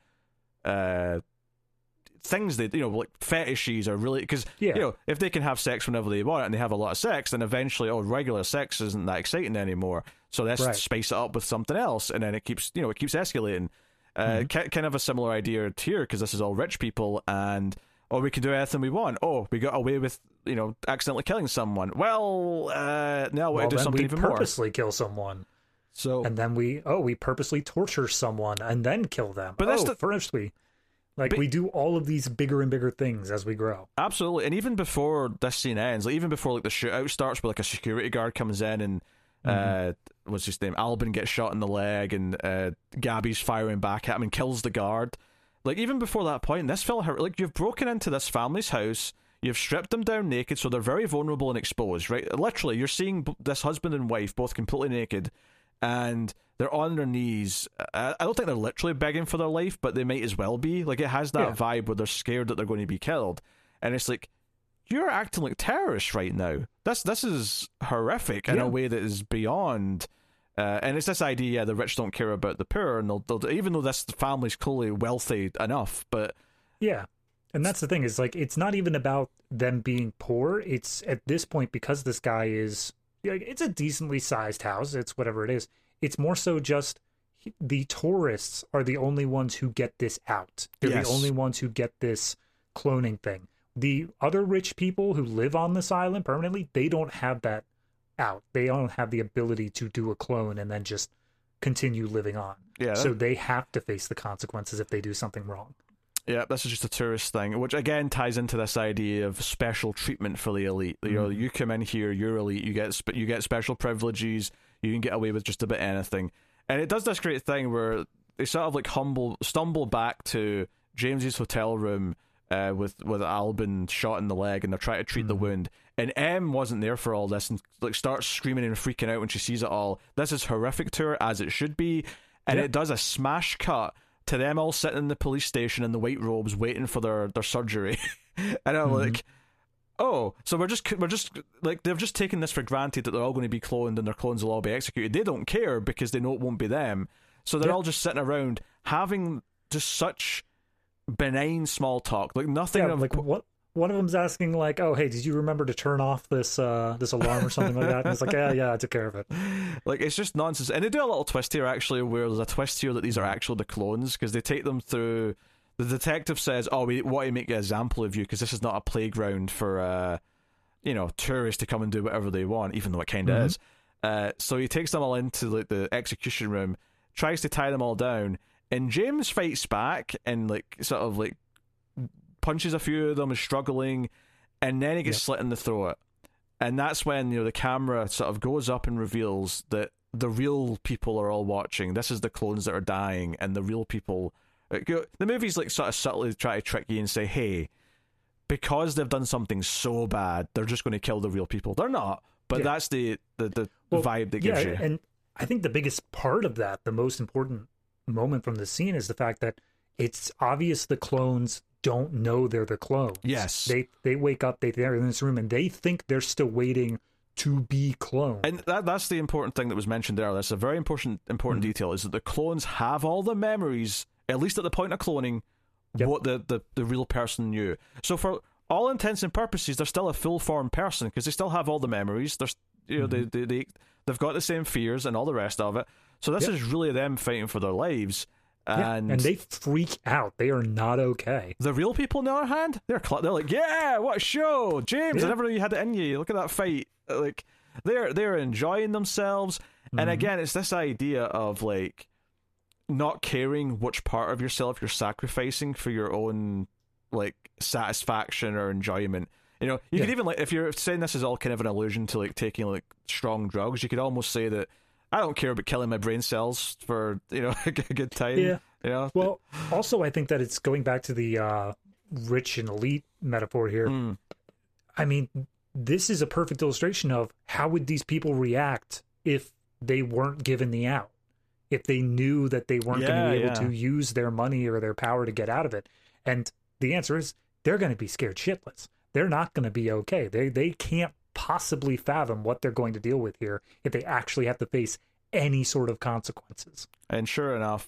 things they like fetishes are really, because if they can have sex whenever they want and they have a lot of sex, then eventually regular sex isn't that exciting anymore, so let's spice it up with something else, and then it keeps escalating. Kind of a similar idea here, because this is all rich people, and we can do anything we want. We got away with accidentally killing someone. Now we do something even more. We purposely kill someone. So, and then we purposely torture someone and then kill them. But that's firstly. We do all of these bigger and bigger things as we grow. Absolutely. And even before this scene ends, even before the shootout starts, where a security guard comes in and what's his name? Albin gets shot in the leg, and Gabby's firing back at him and kills the guard. Like, even before that point, this felt like you've broken into this family's house. You've stripped them down naked, so they're very vulnerable and exposed, right? Literally, you're seeing this husband and wife both completely naked, and they're on their knees. I don't think they're literally begging for their life, but they might as well be. Like, it has that vibe where they're scared that they're going to be killed. And it's like, you're acting like terrorists right now. This is horrific in a way that is beyond... and it's this idea, the rich don't care about the poor, and they'll even though this family's clearly wealthy enough, but... Yeah. And that's the thing, is like, it's not even about them being poor. It's at this point, because this guy is, it's a decently sized house. It's whatever it is. It's more so just the tourists are the only ones who get this out. They're the only ones who get this cloning thing. The other rich people who live on this island permanently, they don't have that out. They don't have the ability to do a clone and then just continue living on. Yeah. So they have to face the consequences if they do something wrong. Yeah, this is just a tourist thing, which again ties into this idea of special treatment for the elite. You come in here, you're elite, you get special privileges, you can get away with just about anything. And it does this great thing where they sort of like stumble back to James's hotel room with Albin shot in the leg, and they're trying to treat the wound. And Em wasn't there for all this, and like starts screaming and freaking out when she sees it all. This is horrific to her, as it should be, and it does a smash cut to them all sitting in the police station in the white robes waiting for their surgery. And I'm like, oh, so we're just like, they've just taken this for granted that they're all going to be cloned and their clones will all be executed. They don't care because they know it won't be them. So they're all just sitting around having just such benign small talk. Like nothing. Yeah, like what? One of them's asking like, "Oh, hey, did you remember to turn off this alarm or something like that?" And it's like, "Yeah, I took care of it." Like, it's just nonsense. And they do a little twist here, actually, where there's a twist here that these are actually the clones, because they take them through. The detective says, "Oh, we want to make an example of you, because this is not a playground for tourists to come and do whatever they want, even though it kind of is." So he takes them all into like the execution room, tries to tie them all down, and James fights back and like sort of like punches a few of them, is struggling, and then he gets slit in the throat. And that's when the camera sort of goes up and reveals that the real people are all watching. This is the clones that are dying, and the real people The movies like sort of subtly try to trick you and say, hey, because they've done something so bad, they're just going to kill the real people. They're not, but that's the vibe that gives you. And I think the biggest part of that, the most important moment from the scene, is the fact that it's obvious the clones don't know they're the clones. Yes. They wake up, they're in this room, and they think they're still waiting to be cloned. And that's the important thing that was mentioned there. That's a very important detail, is that the clones have all the memories, at least at the point of cloning, what the real person knew. So for all intents and purposes, they're still a full-formed person, because they still have all the memories. They've got the same fears and all the rest of it. So this is really them fighting for their lives. And they freak out. They are not okay. The real people, on the other hand, they're like, yeah, what a show, James! I never knew you had it in you. Look at that fight. Like they're enjoying themselves. Mm-hmm. And again, it's this idea of like not caring which part of yourself you're sacrificing for your own like satisfaction or enjoyment. You know, you could even, like, if you're saying this is all kind of an allusion to like taking like strong drugs, you could almost say that I don't care about killing my brain cells for, you know, a good time. Yeah. You know? Well, also I think that it's going back to the rich and elite metaphor here. Mm. I mean, this is a perfect illustration of how would these people react if they weren't given the out, if they knew that they weren't going to be able to use their money or their power to get out of it. And the answer is they're going to be scared shitless. They're not going to be okay. They can't possibly fathom what they're going to deal with here if they actually have to face any sort of consequences. And sure enough,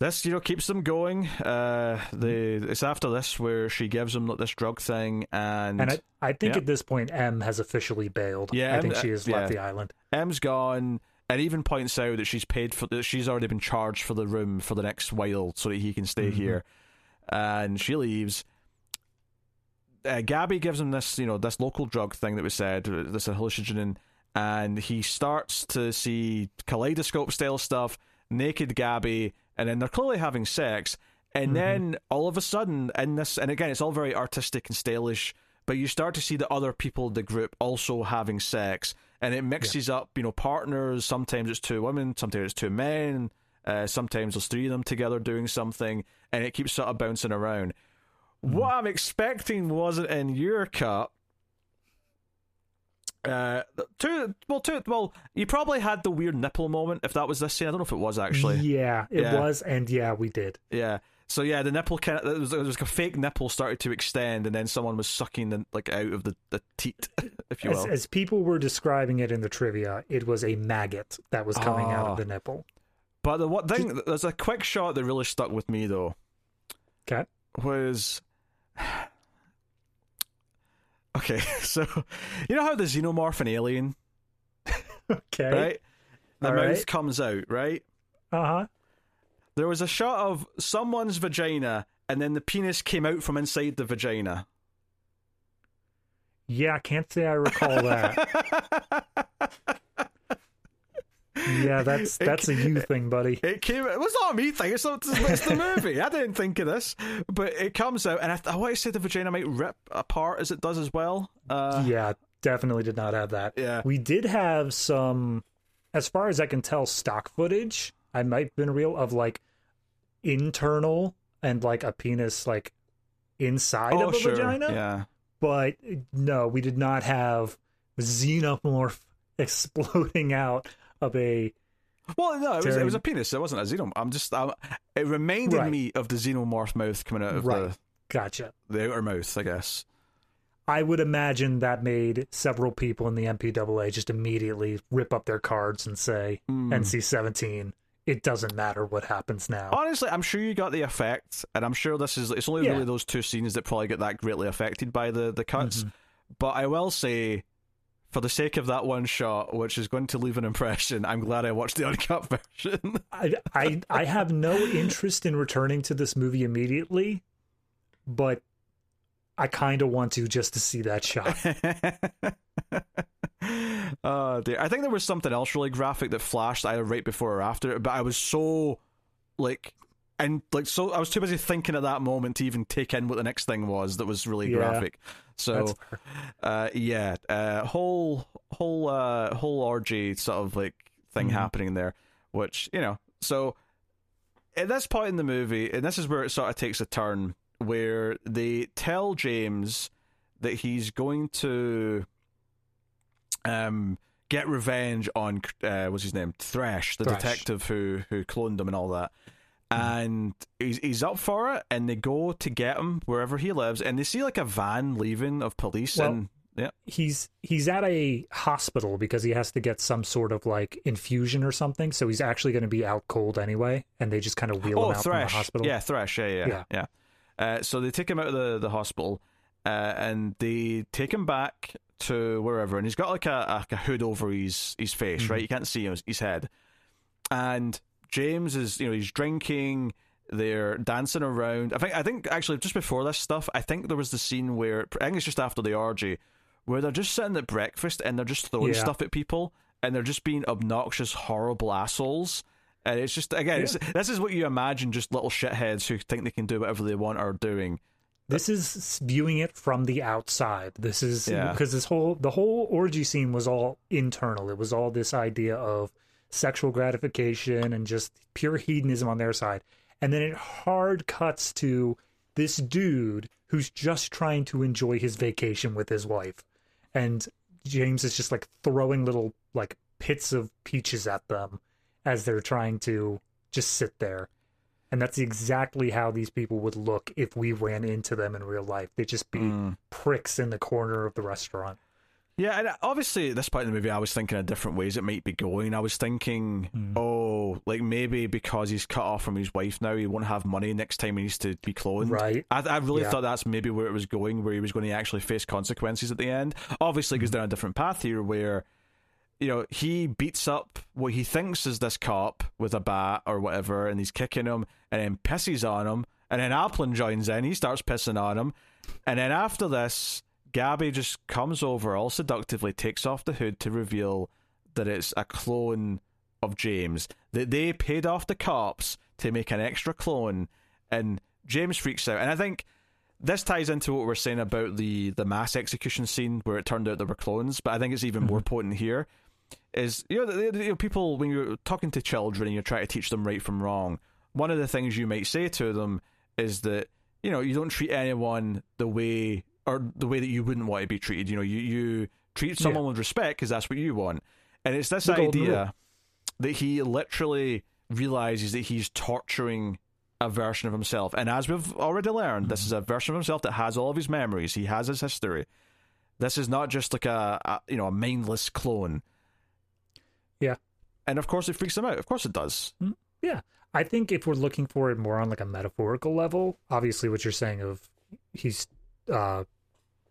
this, you know, keeps them going. It's after this where she gives them this drug thing, and I think at this point M has officially bailed. I think she has left the island. M's gone, and even points out that she's paid for that. She's already been charged for the room for the next while, so that he can stay here. And she leaves. Gabby gives him this, you know, this local drug thing that we said, this hallucinogen, and he starts to see kaleidoscope-style stuff, naked Gabby, and then they're clearly having sex, and then all of a sudden, in this, and again, it's all very artistic and stylish, but you start to see the other people in the group also having sex, and it mixes up, you know, partners. Sometimes it's two women, sometimes it's two men, sometimes there's three of them together doing something, and it keeps sort of bouncing around. What I'm expecting wasn't in your cut. You probably had the weird nipple moment, if that was this scene. I don't know if it was, actually. Yeah, it was, and we did. Yeah. So the nipple kind of, it was like a fake nipple started to extend, and then someone was sucking the, like, out of the teat, if you will. As people were describing it in the trivia, it was a maggot that was coming out of the nipple. But the one thing, there's a quick shot that really stuck with me, though. Okay. Okay, so you know how the xenomorph in Alien, okay, right, the all mouth right. comes out, right? There was a shot of someone's vagina, and then the penis came out from inside the vagina. I can't say I recall that. That's a you thing, buddy. It was not a me thing. It's the movie. I didn't think of this, but it comes out, and I want to say the vagina might rip apart as it does as well. Definitely did not have that. We did have some, as far as I can tell, stock footage. I might have been real of like internal and like a penis like inside of a vagina. But no, we did not have xenomorph exploding out of a... Well, no, it was a penis. It wasn't a xenomorph. It reminded me of the xenomorph mouth coming out of the outer mouth, I guess. I would imagine that made several people in the MPAA just immediately rip up their cards and say, NC-17, it doesn't matter what happens now. Honestly, I'm sure you got the effect, and I'm sure this is... It's only really those two scenes that probably get that greatly affected by the cuts, but I will say... For the sake of that one shot, which is going to leave an impression, I'm glad I watched the uncut version. I have no interest in returning to this movie immediately, but I kind of want to just to see that shot. Dear. I think there was something else really graphic that flashed either right before or after it, but I was so I was too busy thinking at that moment to even take in what the next thing was that was really graphic. So, whole orgy sort of like thing happening there, which, you know, so At this point in the movie, and this is where it sort of takes a turn, where they tell James that he's going to get revenge on what's his name, Thresh, the detective who cloned him and all that. And he's up for it, and they go to get him wherever he lives, and they see like a van leaving of police. Well, and yeah, he's at a hospital because he has to get some sort of like infusion or something, so he's actually going to be out cold anyway, and they just kind of wheel him out from the hospital. Yeah, Thresh. Yeah. So they take him out of the hospital, and they take him back to wherever, and he's got like a hood over his face, right? You can't see his head, and James is, you know, he's drinking, they're dancing around. I think actually just before this stuff, I think there was the scene where, I think it's just after the orgy, where they're just sitting at breakfast and they're just throwing stuff at people, and they're just being obnoxious, horrible assholes. And it's just, again, this is what you imagine just little shitheads who think they can do whatever they want are doing. This is viewing it from the outside. This is, because the whole orgy scene was all internal. It was all this idea of sexual gratification and just pure hedonism on their side, and then it hard cuts to this dude who's just trying to enjoy his vacation with his wife, and James is just like throwing little like pits of peaches at them as they're trying to just sit there. And that's exactly how these people would look if we ran into them in real life. They'd just be pricks in the corner of the restaurant. Yeah, and obviously at this point in the movie, I was thinking of different ways it might be going. I was thinking, like maybe because he's cut off from his wife now, he won't have money next time he needs to be cloned. Right. I really thought that's maybe where it was going, where he was going to actually face consequences at the end. Obviously, because they're on a different path here, where, you know, he beats up what he thinks is this cop with a bat or whatever, and he's kicking him, and then pisses on him, and then Applin joins in, he starts pissing on him, and then after this, Gabby just comes over, all seductively takes off the hood to reveal that it's a clone of James, that they paid off the cops to make an extra clone, and James freaks out. And I think this ties into what we're saying about the mass execution scene where it turned out there were clones, but I think it's even more potent here, is, you know, people, when you're talking to children and you're trying to teach them right from wrong, one of the things you might say to them is that, you know, you don't treat anyone the way that you wouldn't want to be treated. You know, you treat someone with respect because that's what you want. And it's this idea that he literally realizes that he's torturing a version of himself. And as we've already learned, this is a version of himself that has all of his memories. He has his history. This is not just like a mindless clone. Yeah. And of course it freaks him out. Of course it does. Yeah. I think if we're looking for it more on like a metaphorical level, obviously what you're saying of he's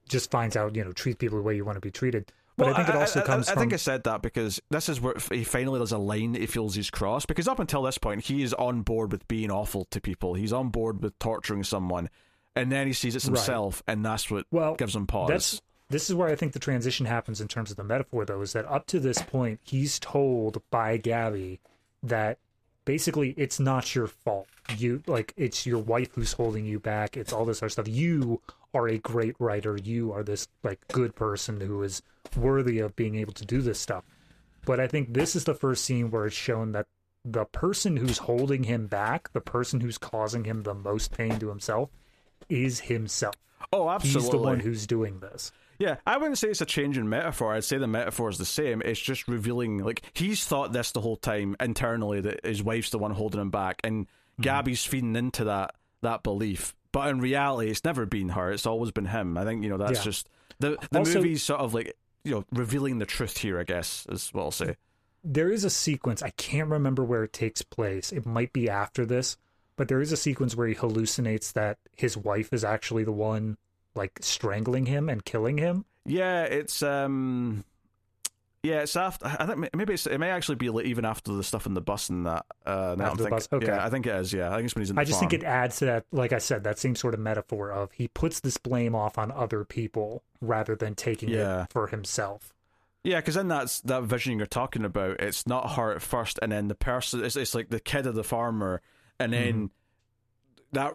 just finds out, you know, treat people the way you want to be treated. But well, I think it also comes from... I think I said that because this is where he finally does a line that he feels he's crossed, because up until this point, he is on board with being awful to people. He's on board with torturing someone, and then he sees it's himself, and that's what gives him pause. This is where I think the transition happens in terms of the metaphor, though, is that up to this point, he's told by Gabby that basically it's not your fault. It's your wife who's holding you back. It's all this other stuff. You are a great writer. You are this like good person who is worthy of being able to do this stuff. But I think this is the first scene where it's shown that the person who's holding him back, the person who's causing him the most pain to himself, is himself. Oh, absolutely. He's the one who's doing this. Yeah, I wouldn't say it's a change in metaphor. I'd say the metaphor is the same. It's just revealing, like, he's thought this the whole time internally, that his wife's the one holding him back, and Gabby's feeding into that belief. But in reality, it's never been her. It's always been him. I think, you know, that's just... The also, movie's sort of, like, you know, revealing the truth here, I guess, is what I'll say. There is a sequence. I can't remember where it takes place. It might be after this, but there is a sequence where he hallucinates that his wife is actually the one, like, strangling him and killing him. Yeah, it's... Yeah, it's after... I think maybe it may actually be even after the stuff in the bus and that. Bus, okay. Yeah, I think it is, yeah. I think it's when he's in the farm. Think it adds to that, like I said, that same sort of metaphor of he puts this blame off on other people rather than taking it for himself. Yeah, because then that's that vision you're talking about. It's not her at first, and then the person... It's like the kid of the farmer, and then that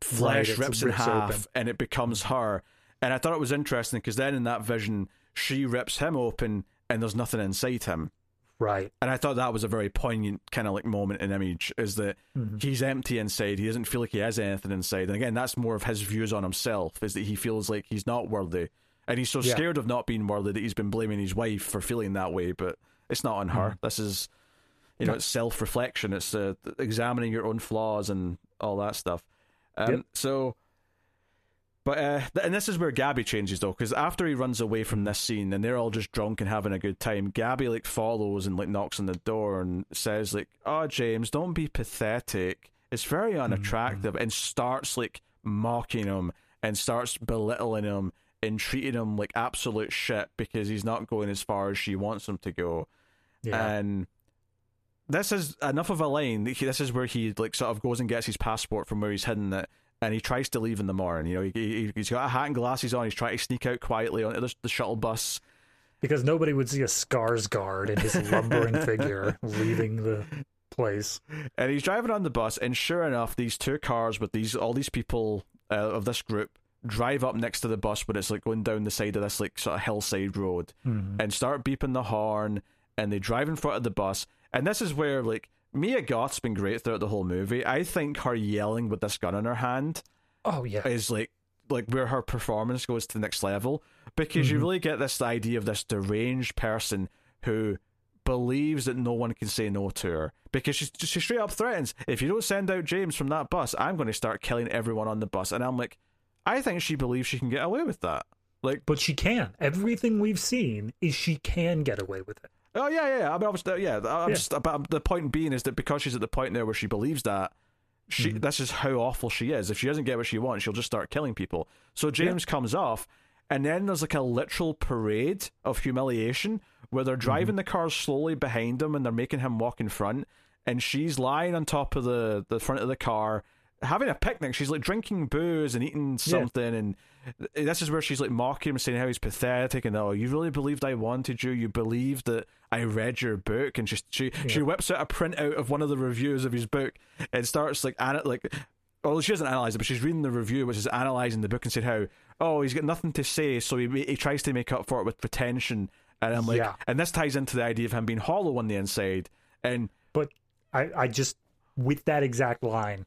flesh rips in half, open. And it becomes her. And I thought it was interesting, because then in that vision, she rips him open, and there's nothing inside him. Right. And I thought that was a very poignant kind of like moment in Image, is that he's empty inside. He doesn't feel like he has anything inside. And again, that's more of his views on himself, is that he feels like he's not worthy. And he's so scared of not being worthy that he's been blaming his wife for feeling that way, but it's not on her. This is, you know, it's self-reflection. It's examining your own flaws and all that stuff. So... But and this is where Gabby changes, though, because after he runs away from this scene and they're all just drunk and having a good time, Gabby like follows and like knocks on the door and says like, "Oh, James, don't be pathetic. It's very unattractive," and starts like mocking him and starts belittling him and treating him like absolute shit because he's not going as far as she wants him to go. And this is enough of a line. This is where he like sort of goes and gets his passport from where he's hidden it. And he tries to leave in the morning. You know, he's got a hat and glasses on. He's trying to sneak out quietly on the shuttle bus. Because nobody would see a Skarsgård in his lumbering figure leaving the place. And he's driving on the bus, and sure enough, these two cars with all these people of this group drive up next to the bus when it's like going down the side of this like sort of hillside road and start beeping the horn, and they drive in front of the bus. And this is where like Mia Goth's been great throughout the whole movie. I think her yelling with this gun in her hand is like where her performance goes to the next level, because you really get this idea of this deranged person who believes that no one can say no to her, because she straight up threatens, if you don't send out James from that bus, I'm going to start killing everyone on the bus. And I'm like, I think she believes she can get away with that. Like, but she can. Everything we've seen is she can get away with it. Oh, yeah. I mean, obviously, just about the point being is that because she's at the point there where she believes that, this is how awful she is. If she doesn't get what she wants, she'll just start killing people. So James comes off, and then there's like a literal parade of humiliation where they're driving the cars slowly behind him and they're making him walk in front, and she's lying on top of the front of the car having a picnic. She's like drinking booze and eating something, and this is where she's like mocking him, saying how he's pathetic and, "Oh, you really believed I wanted you? You believed that I read your book?" And she whips out a printout of one of the reviews of his book and starts like well, she doesn't analyze it, but she's reading the review, which is analyzing the book, and said how, "Oh, he's got nothing to say, so he tries to make up for it with pretension." And I'm like, and this ties into the idea of him being hollow on the inside. And but I just, with that exact line,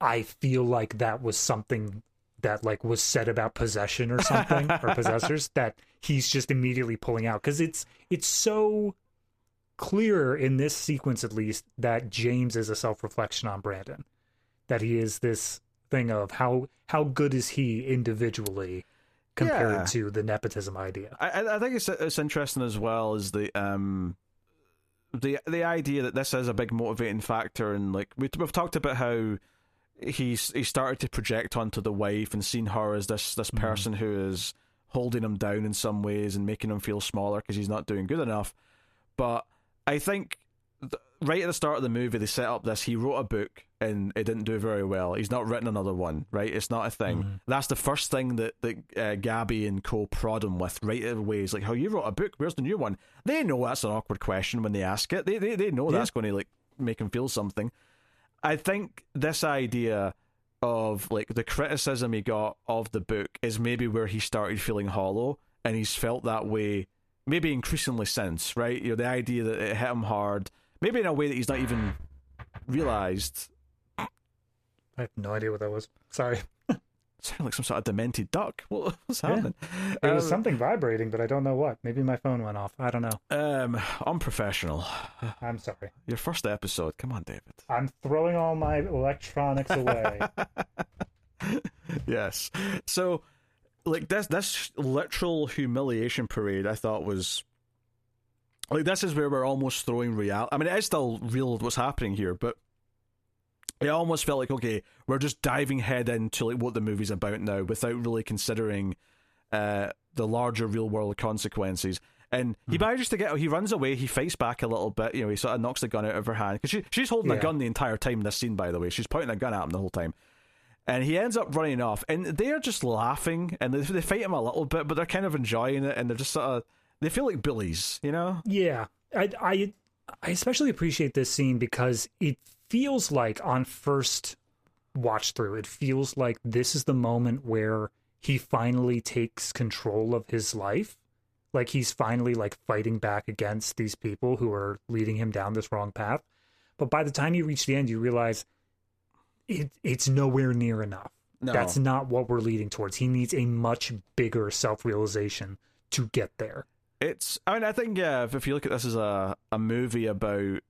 I feel like that was something that like was said about possession or something, or possessors, that he's just immediately pulling out. Because it's so clear in this sequence, at least, that James is a self-reflection on Brandon, that he is this thing of how good is he individually compared to the nepotism idea. I think it's interesting as well, is the idea that this is a big motivating factor, and like we've talked about how he started to project onto the wife and seen her as this person who is holding him down in some ways and making him feel smaller because he's not doing good enough. But I think right at the start of the movie, they set up this, he wrote a book and it didn't do very well. He's not written another one, right? It's not a thing. That's the first thing that Gabby and co prod him with right away. He's like, "Oh, you wrote a book, where's the new one?" They know that's an awkward question when they ask it. They know that's going to like make him feel something. I think this idea of like the criticism he got of the book is maybe where he started feeling hollow, and he's felt that way maybe increasingly since, right? You know, the idea that it hit him hard, maybe in a way that he's not even realized. I have no idea what that was. Sorry. Sounded like some sort of demented duck. What's happening? There was something vibrating, but I don't know what. Maybe my phone went off. I don't know. Unprofessional. I'm sorry. Your first episode. Come on, David. I'm throwing all my electronics away. Yes. So, like, this literal humiliation parade, I thought was... Like, this is where we're almost throwing reality. I mean, it is still real what's happening here, but... It almost felt like, okay, we're just diving head into like what the movie's about now without really considering the larger real world consequences. And he manages to he runs away, he fights back a little bit, you know, he sort of knocks the gun out of her hand, because she's holding a gun the entire time in this scene, by the way. She's pointing a gun at him the whole time. And he ends up running off, and they're just laughing, and they fight him a little bit, but they're kind of enjoying it, and they're just sort of, they feel like bullies, you know? Yeah. I especially appreciate this scene because it feels like on first watch through, it feels like this is the moment where he finally takes control of his life. Like, he's finally, like, fighting back against these people who are leading him down this wrong path. But by the time you reach the end, you realize it's nowhere near enough. No. That's not what we're leading towards. He needs a much bigger self-realization to get there. It's, I mean, I think, yeah, if you look at this as a movie about,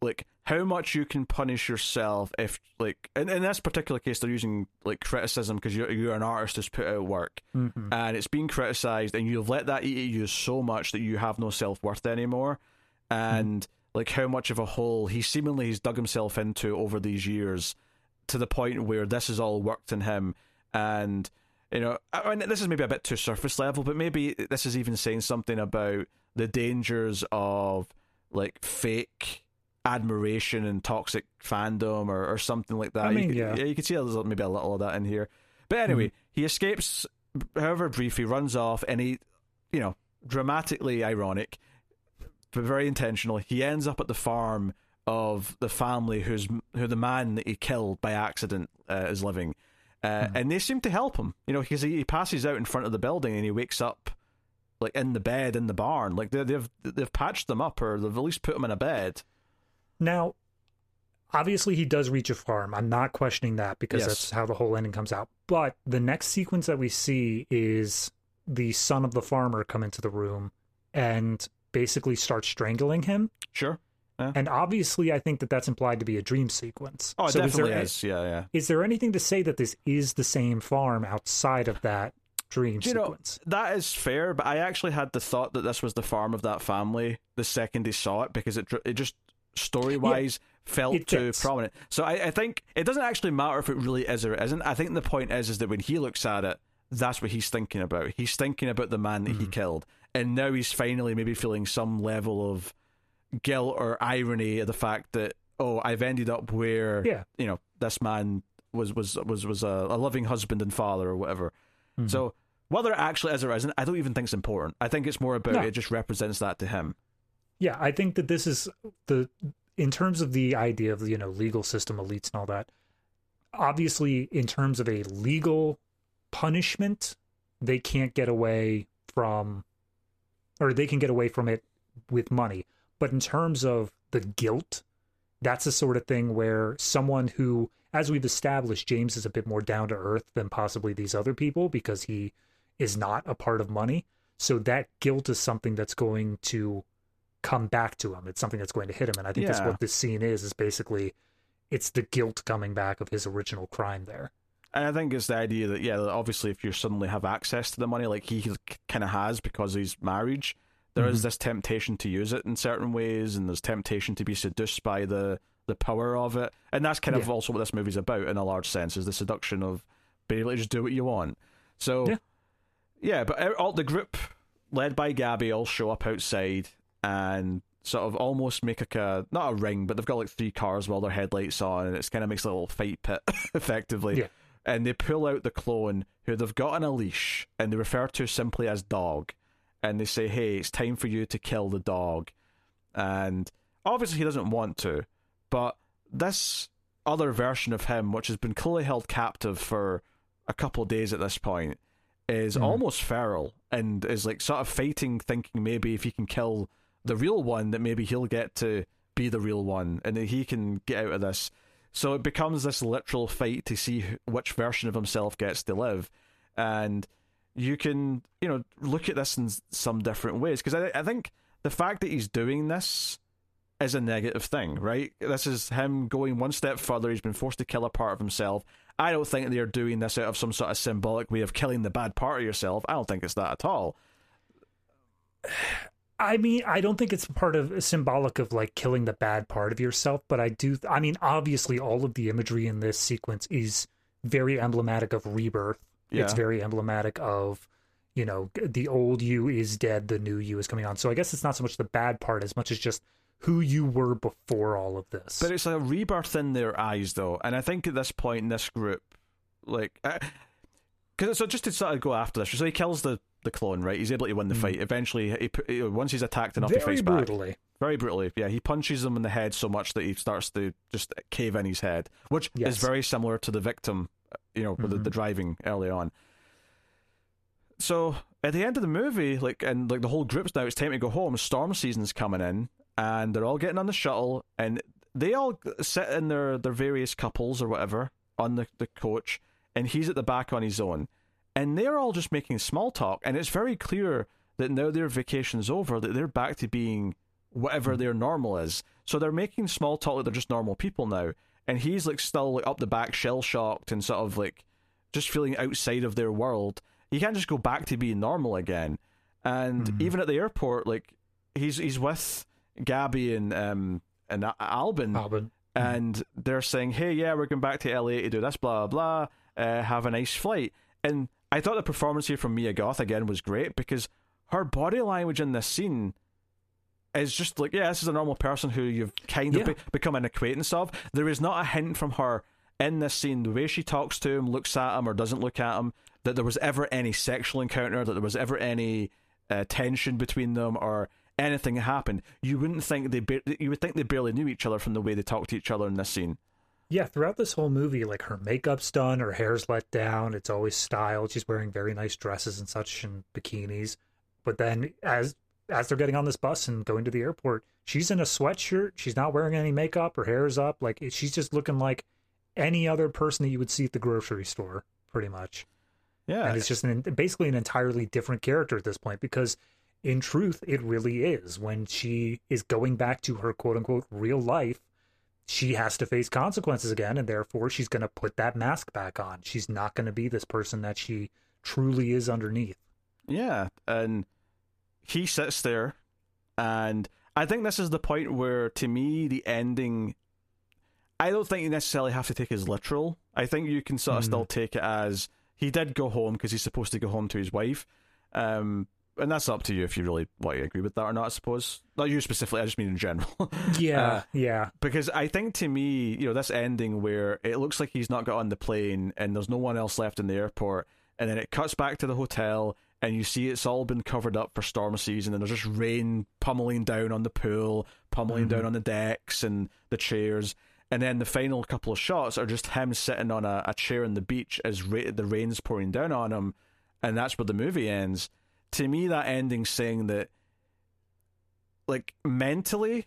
like, how much you can punish yourself if, like, in this particular case, they're using, like, criticism because you're an artist who's put out work, mm-hmm. and it's being criticized, and you've let that eat at you so much that you have no self-worth anymore, and, mm-hmm. like, how much of a hole he's dug himself into over these years to the point where this has all worked in him, and, you know, I mean, this is maybe a bit too surface level, but maybe this is even saying something about the dangers of, like, fake admiration and toxic fandom or something like that. I mean, you can see there's maybe a little of that in here. But anyway, he escapes, however brief, he runs off, and he, you know, dramatically ironic, but very intentional, he ends up at the farm of the family who the man that he killed by accident is living. And they seem to help him, you know, because he passes out in front of the building and he wakes up, like, in the bed, in the barn. Like, they've patched them up, or they've at least put him in a bed. Now, obviously he does reach a farm. I'm not questioning that, because that's how the whole ending comes out. But the next sequence that we see is the son of the farmer come into the room and basically start strangling him. Sure. Yeah. And obviously I think that that's implied to be a dream sequence. Oh, it so definitely is. Yeah. Is there anything to say that this is the same farm outside of that dream sequence? You know, that is fair, but I actually had the thought that this was the farm of that family the second he saw it, because it just... story-wise, felt too prominent. So I think it doesn't actually matter if it really is or it isn't. I think the point is that when he looks at it, that's what he's thinking about. He's thinking about the man that he killed, and now he's finally maybe feeling some level of guilt or irony at the fact that, oh, I've ended up where you know, this man was a loving husband and father or whatever. So whether it actually is or isn't, I don't even think it's important. I think it's more about it just represents that to him. Yeah, I think that this is in terms of the idea of, you know, legal system, elites and all that, obviously in terms of a legal punishment, they can't get away from, or they can get away from it with money. But in terms of the guilt, that's the sort of thing where someone who, as we've established, James is a bit more down to earth than possibly these other people because he is not a part of money. So that guilt is something that's going to come back to him. It's something that's going to hit him, and I think that's what this scene is basically. It's the guilt coming back of his original crime there. And I think it's the idea that, yeah, obviously if you suddenly have access to the money, like he kind of has because he's marriage, there is this temptation to use it in certain ways, and there's temptation to be seduced by the power of it, and that's kind of also what this movie's about in a large sense, is the seduction of being able to just do what you want. So yeah, but all the group led by Gabby all show up outside and sort of almost make like a, not a ring, but they've got like three cars with all their headlights on, and it's kind of makes a little fight pit effectively. Yeah. And they pull out the clone, who they've got on a leash, and they refer to simply as dog. And they say, hey, it's time for you to kill the dog. And obviously he doesn't want to, but this other version of him, which has been clearly held captive for a couple of days at this point, is almost feral, and is like sort of fighting, thinking maybe if he can kill the real one, that maybe he'll get to be the real one and that he can get out of this. So it becomes this literal fight to see which version of himself gets to live. And you can, you know, look at this in some different ways, because I think the fact that he's doing this is a negative thing, right? This is him going one step further. He's been forced to kill a part of himself. I don't think they're doing this out of some sort of symbolic way of killing the bad part of yourself. I don't think it's that at all. I mean, I don't think it's part of symbolic of like killing the bad part of yourself, but I do. I mean, obviously, all of the imagery in this sequence is very emblematic of rebirth. Yeah. It's very emblematic of, you know, the old you is dead, the new you is coming on. So I guess it's not so much the bad part as much as just who you were before all of this. But it's like a rebirth in their eyes, though. And I think at this point in this group, like, because so just to sort of go after this, so he kills the clone, right? He's able to win the fight. Eventually, he once he's attacked enough, he fights back. Very brutally. Yeah, he punches him in the head so much that he starts to just cave in his head, which is very similar to the victim, you know, with the driving early on. So at the end of the movie, and the whole group's now, it's time to go home. Storm season's coming in, and they're all getting on the shuttle, and they all sit in their various couples or whatever on the coach, and he's at the back on his own. And they're all just making small talk, and it's very clear that now their vacation's over, that they're back to being whatever their normal is. So they're making small talk like they're just normal people now. And he's still up the back, shell-shocked and sort of just feeling outside of their world. He can't just go back to being normal again. And even at the airport, he's with Gabby and Albin. And they're saying, hey, yeah, we're going back to LA to do this, blah, blah, have a nice flight. And I thought the performance here from Mia Goth, again, was great, because her body language in this scene is just this is a normal person who you've kind of become an acquaintance of. There is not a hint from her in this scene, the way she talks to him, looks at him, or doesn't look at him, that there was ever any sexual encounter, that there was ever any tension between them, or anything happened. You wouldn't think you would think they barely knew each other from the way they talked to each other in this scene. Yeah, throughout this whole movie, her makeup's done, her hair's let down, it's always styled, she's wearing very nice dresses and such, and bikinis. But then as they're getting on this bus and going to the airport, she's in a sweatshirt, she's not wearing any makeup, her hair is up, she's just looking like any other person that you would see at the grocery store, pretty much. Yeah. And it's just basically an entirely different character at this point, because in truth, it really is. When she is going back to her quote-unquote real life, she has to face consequences again, and therefore she's going to put that mask back on. She's not going to be this person that she truly is underneath. Yeah, and he sits there, and I think this is the point where, to me, the ending, I don't think you necessarily have to take as literal. I think you can sort of still take it as he did go home because he's supposed to go home to his wife. And that's up to you if you really want to agree with that or not, I suppose. Not you specifically, I just mean in general. Yeah. Because I think, to me, this ending where it looks like he's not got on the plane and there's no one else left in the airport, and then it cuts back to the hotel, and you see it's all been covered up for storm season, and there's just rain pummeling down on the pool, pummeling down on the decks and the chairs. And then the final couple of shots are just him sitting on a chair on the beach as the rain's pouring down on him, and that's where the movie ends. To me, that ending's saying that, mentally,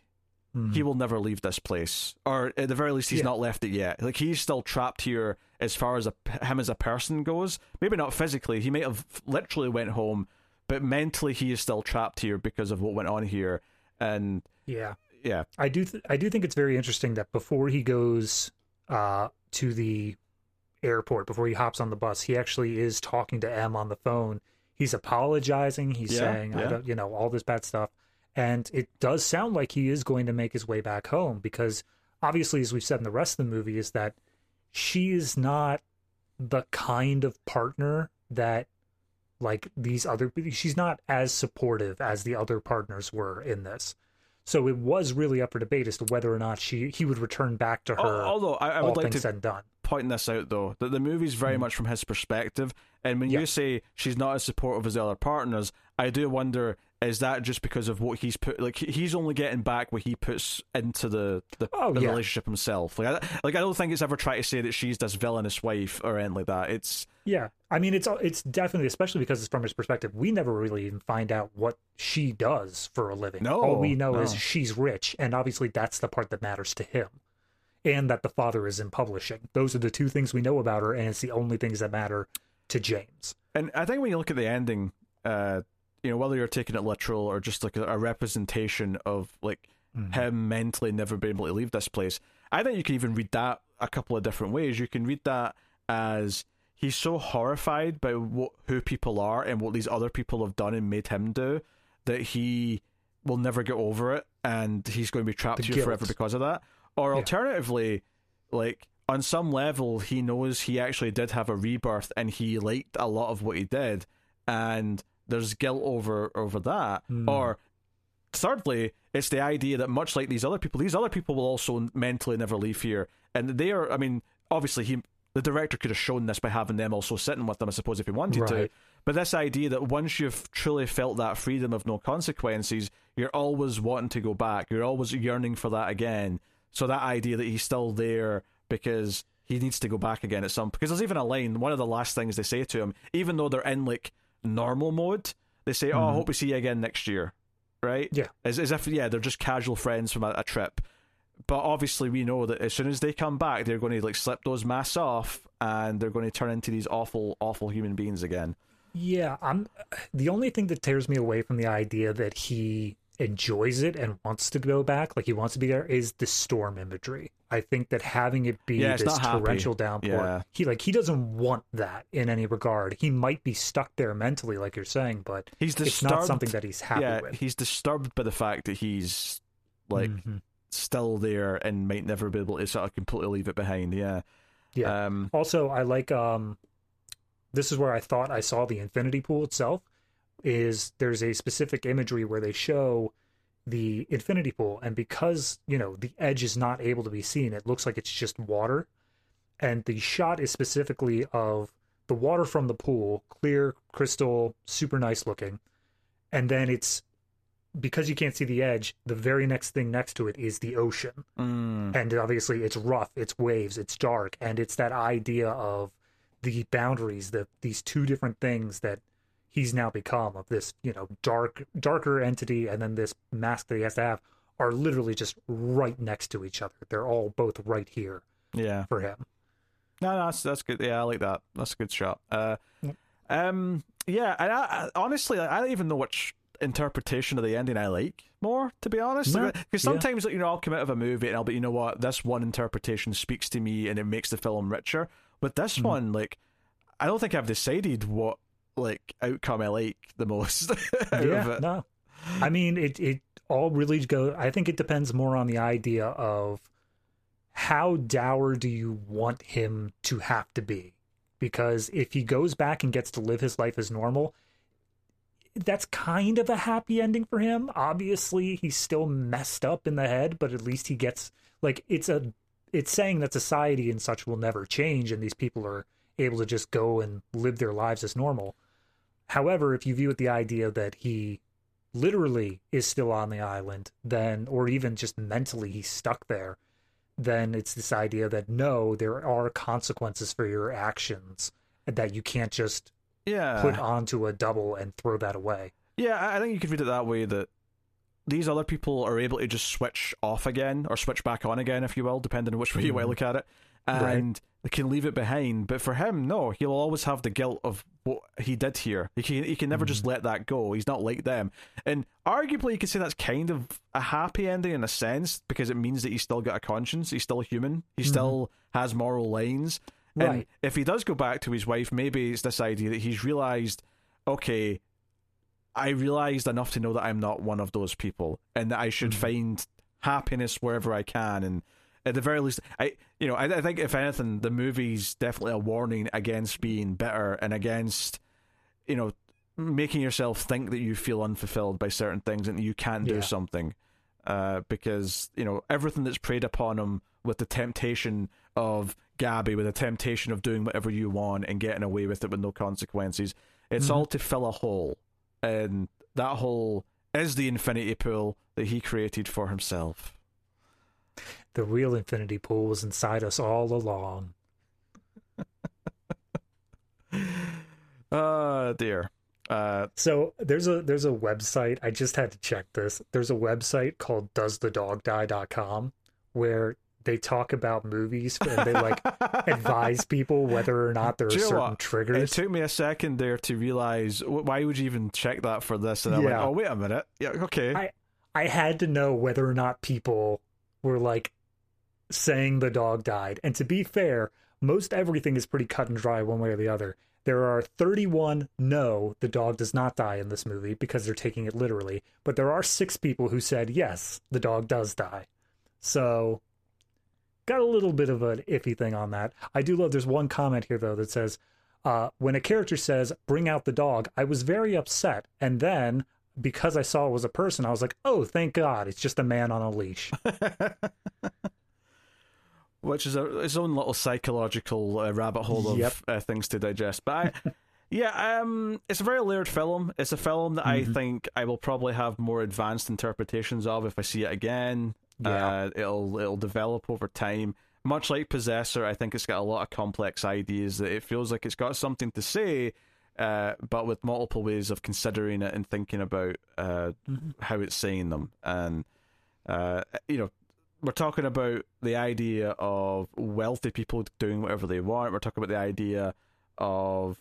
he will never leave this place. Or at the very least, he's not left it yet. He's still trapped here as far as him as a person goes. Maybe not physically. He might have literally went home, but mentally, he is still trapped here because of what went on here. And yeah. I do think it's very interesting that before he goes to the airport, before he hops on the bus, he actually is talking to M on the phone. He's apologizing. He's saying, I don't, all this bad stuff. And it does sound like he is going to make his way back home, because obviously, as we've said in the rest of the movie, is that she is not the kind of partner that she's not as supportive as the other partners were in this. So it was really up for debate as to whether or not he would return back to her. Although I would like to point this out, though, that the movie's very much from his perspective. And when you say she's not as supportive as the other partners, I do wonder, is that just because of what he's put? He's only getting back what he puts into the relationship himself. I don't think it's ever tried to say that she's this villainous wife or anything like that. I mean, it's definitely, especially because it's from his perspective. We never really even find out what she does for a living. No, all we know is she's rich, and obviously that's the part that matters to him, and that the father is in publishing. Those are the two things we know about her, and it's the only things that matter to James. And I think when you look at the ending, whether you're taking it literal or just a representation of him mentally never being able to leave this place, I think you can even read that a couple of different ways. You can read that as he's so horrified by who people are and what these other people have done and made him do, that he will never get over it, and he's going to be trapped here forever because of that. Or alternatively, on some level, he knows he actually did have a rebirth, and he liked a lot of what he did, and there's guilt over that. Or thirdly, it's the idea that, much like these other people will also mentally never leave here, and they are, I mean, obviously the director could have shown this by having them also sitting with them, I suppose, if he wanted to, but this idea that once you've truly felt that freedom of no consequences, you're always wanting to go back, you're always yearning for that again. So that idea that he's still there because he needs to go back again because there's even a line, one of the last things they say to him, even though they're in normal mode, they say, oh, I hope we see you again next year, right? Yeah. As if, yeah, they're just casual friends from a trip. But obviously we know that as soon as they come back, they're going to like slip those masks off and they're going to turn into these awful, awful human beings again. Yeah, the only thing that tears me away from the idea that he enjoys it and wants to go back, like he wants to be there, is the storm imagery. I think that having it be this torrential downpour, he doesn't want that in any regard. He might be stuck there mentally, like you're saying, but it's not something that he's happy with. He's disturbed by the fact that he's like still there and might never be able to sort of completely leave it behind. Also, I like this is where I thought I saw the Infinity Pool itself, is there's a specific imagery where they show the Infinity Pool, and because, you know, the edge is not able to be seen, it looks like it's just water, and the shot is specifically of the water from the pool, clear, crystal, super nice looking, and then it's, because you can't see the edge, the very next thing next to it is the ocean. And obviously it's rough, it's waves, it's dark, and it's that idea of the boundaries, that these two different things that he's now become, of this, you know, darker entity, and then this mask that he has to have, are literally just right next to each other. They're all both right here. Yeah, for him. No, that's good. Yeah, I like that. That's a good shot. Yeah, and I honestly, I don't even know which interpretation of the ending I like more, to be honest, because sometimes like, you know, I'll come out of a movie and I'll be, you know what, this one interpretation speaks to me and it makes the film richer. But this one, like, I don't think I've decided what like outcome I like the most. I mean, it all really goes, I think it depends more on the idea of how dour do you want him to have to be, because if he goes back and gets to live his life as normal, that's kind of a happy ending for him. Obviously he's still messed up in the head, but at least he gets, like, it's saying that society and such will never change and these people are able to just go and live their lives as normal. However, if you view it the idea that he literally is still on the island, then, or even just mentally he's stuck there, then it's this idea that no, there are consequences for your actions, that you can't just put onto a double and throw that away. Yeah, I think you could read it that way, that these other people are able to just switch off again, or switch back on again, if you will, depending on which way you want to look at it, and they can leave it behind. But for him, no, he'll always have the guilt of what he did here. He can never just let that go. He's not like them. And arguably, you could say that's kind of a happy ending in a sense, because it means that he's still got a conscience, he's still human, he still has moral lines. And if he does go back to his wife, maybe it's this idea that he's realized, okay, I realized enough to know that I'm not one of those people, and that I should find happiness wherever I can. And at the very least, I think if anything, the movie's definitely a warning against being bitter and against, you know, making yourself think that you feel unfulfilled by certain things and that you can't do something, because, you know, everything that's preyed upon him with the temptation of Gabby, with the temptation of doing whatever you want and getting away with it with no consequences, it's all to fill a hole, and that hole is the infinity pool that he created for himself. The real infinity pool was inside us all along. Dear. So there's a website, I just had to check this. There's a website called doesthedogdie.com where they talk about movies and they like advise people whether or not there are certain triggers. It took me a second there to realize, why would you even check that for this? And I went, oh, wait a minute. Yeah, okay. I had to know whether or not people were like saying the dog died. And to be fair, most everything is pretty cut and dry one way or the other. There are 31 no, the dog does not die in this movie, because they're taking it literally. But there are 6 people who said, yes, the dog does die. So got a little bit of an iffy thing on that. I do love, there's one comment here though that says, when a character says, bring out the dog, I was very upset. And then because I saw it was a person, I was like, oh, thank God, it's just a man on a leash. Which is its own little psychological rabbit hole of things to digest. But it's a very layered film. It's a film that I think I will probably have more advanced interpretations of if I see it again. It'll develop over time. Much like Possessor, I think it's got a lot of complex ideas that it feels like it's got something to say, but with multiple ways of considering it and thinking about how it's saying them. And, you know, we're talking about the idea of wealthy people doing whatever they want. We're talking about the idea of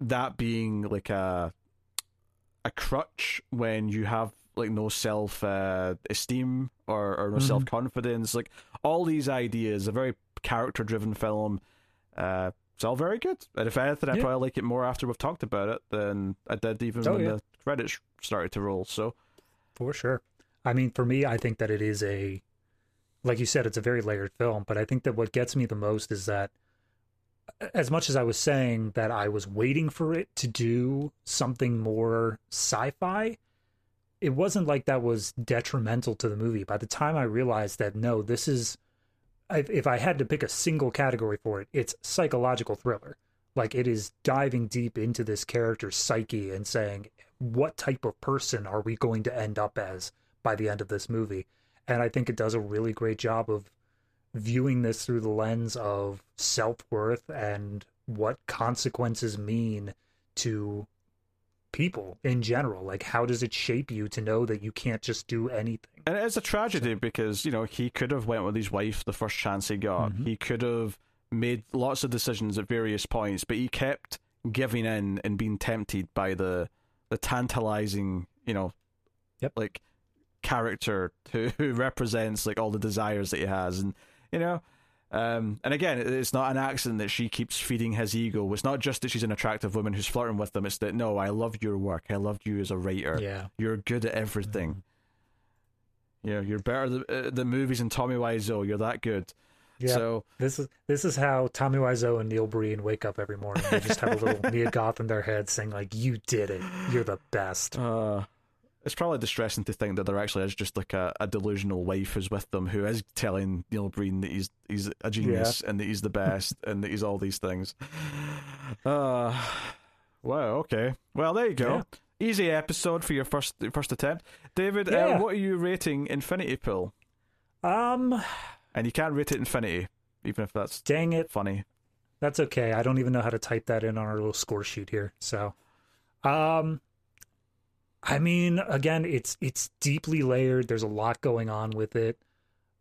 that being like a crutch when you have like no self esteem or no self confidence. Like all these ideas, a very character driven film. It's all very good. And if anything, I probably like it more after we've talked about it than I did even when the credits started to roll. So for sure. I mean, for me, I think that it is a, like you said, it's a very layered film, but I think that what gets me the most is that as much as I was saying that I was waiting for it to do something more sci-fi, it wasn't like that was detrimental to the movie. By the time I realized that, no, this is, if I had to pick a single category for it, it's psychological thriller. Like, it is diving deep into this character's psyche and saying, what type of person are we going to end up as by the end of this movie? And I think it does a really great job of viewing this through the lens of self-worth and what consequences mean to people in general. Like, how does it shape you to know that you can't just do anything? And it's a tragedy because, you know, he could have went with his wife the first chance he got. He could have made lots of decisions at various points, but he kept giving in and being tempted by the tantalizing, you know, like character who represents like all the desires that he has. And you know, and again, it's not an accident that she keeps feeding his ego. It's not just that she's an attractive woman who's flirting with him. It's that, no, I loved your work, I loved you as a writer, you're good at everything, you know, you're better than movies and Tommy Wiseau, you're that good. So this is how Tommy Wiseau and Neil Breen wake up every morning. They just have a little Mia Goth in their head saying like, you did it, you're the best. It's probably distressing to think that there actually is just like a delusional wife who's with them who is telling Neil Breen that he's a genius and that he's the best and that he's all these things. Wow, okay. Well, there you go. Yeah. Easy episode for your first attempt. David, what are you rating Infinity Pool? And you can't rate it Infinity, even if that's dang it funny. That's okay. I don't even know how to type that in on our little score sheet here. So, I mean, again, it's deeply layered. There's a lot going on with it.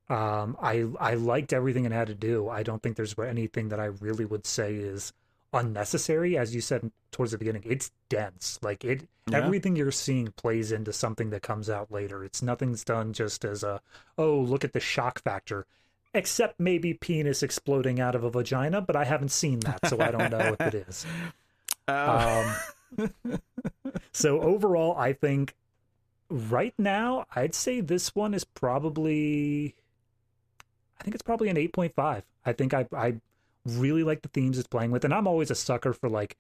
I liked everything it had to do. I don't think there's anything that I really would say is unnecessary. As you said towards the beginning, it's dense. Like everything you're seeing plays into something that comes out later. It's nothing's done just as a, oh, look at the shock factor. Except maybe penis exploding out of a vagina, but I haven't seen that, so I don't know if it is. So overall, I think right now I'd say this one is probably, I think it's probably an 8.5. I think I really like the themes it's playing with, and I'm always a sucker for like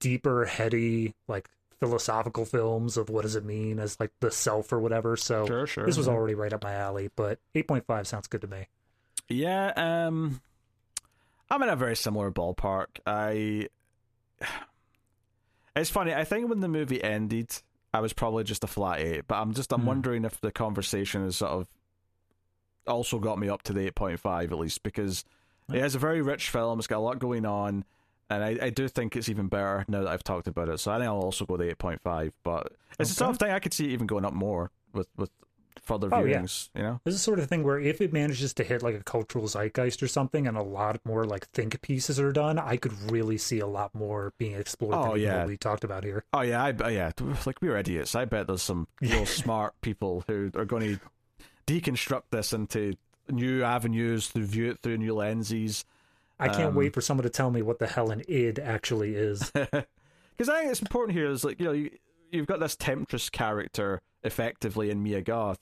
deeper, heady, like philosophical films of what does it mean as like the self or whatever. So sure, this was already right up my alley, but 8.5 sounds good to me. Yeah, I'm in a very similar ballpark. It's funny, I think when the movie ended, I was probably just a flat 8, but I'm wondering if the conversation has sort of also got me up to the 8.5 at least, because it is a very rich film, it's got a lot going on, and I do think it's even better now that I've talked about it, so I think I'll also go the 8.5, but it's the sort of thing I could see even going up more with further viewings, you know? This is the sort of thing where if it manages to hit like a cultural zeitgeist or something and a lot more like think pieces are done, I could really see a lot more being explored than we talked about here. Oh yeah, like we were idiots. I bet there's some real smart people who are going to deconstruct this into new avenues to view it through new lenses. I can't wait for someone to tell me what the hell an id actually is. Because I think it's important here is like, you know, you've got this temptress character effectively in Mia Goth,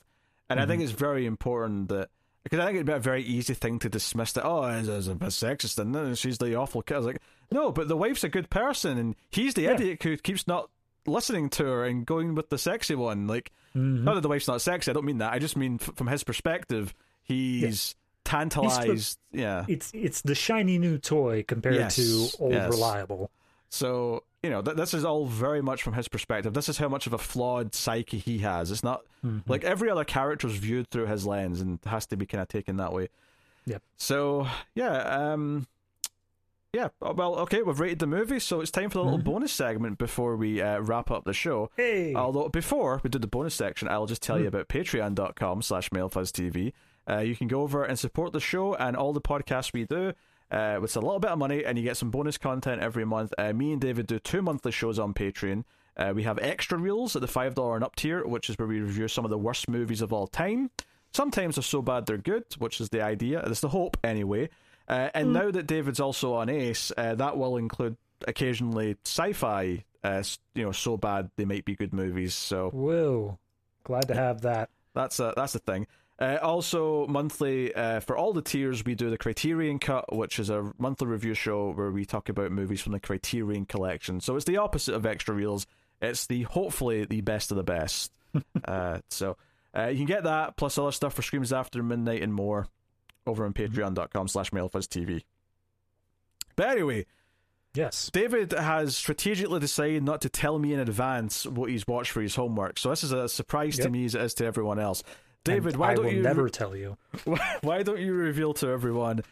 and I think it's very important that, because I think it'd be a very easy thing to dismiss that, oh, it's a sexist and she's the awful kid. I was like, no, but the wife's a good person and he's the idiot who keeps not listening to her and going with the sexy one. Like, not that the wife's not sexy, I don't mean that, I just mean from his perspective, he's tantalized. It's the shiny new toy compared to old reliable. So, you know, this is all very much from his perspective. This is how much of a flawed psyche he has. It's not like every other character is viewed through his lens and has to be kind of taken that way. Yep. So, yeah, Yeah, well, okay, we've rated the movie, so it's time for the little bonus segment before we wrap up the show. Hey! Although, before we do the bonus section, I'll just tell you about patreon.com/MailfuzzTV. You can go over and support the show and all the podcasts we do with a little bit of money, and you get some bonus content every month. Me and David do 2 monthly shows on Patreon. We have extra reels at the $5 and up tier, which is where we review some of the worst movies of all time. Sometimes they're so bad they're good, which is the idea. That's the hope, anyway. And now that David's also on Ace, that will include occasionally sci-fi, so bad they might be good movies. So, whoa, glad to have that. That's a thing. Also, monthly, for all the tiers, we do the Criterion Cut, which is a monthly review show where we talk about movies from the Criterion Collection. So it's the opposite of Extra Reels. It's hopefully the best of the best. You can get that, plus other stuff for Screams After Midnight and more, over on patreon.com/MailfuzzTV. But anyway, yes, David has strategically decided not to tell me in advance what he's watched for his homework, so this is a surprise to me as it is to everyone else. David, I will never tell you. Why don't you reveal to everyone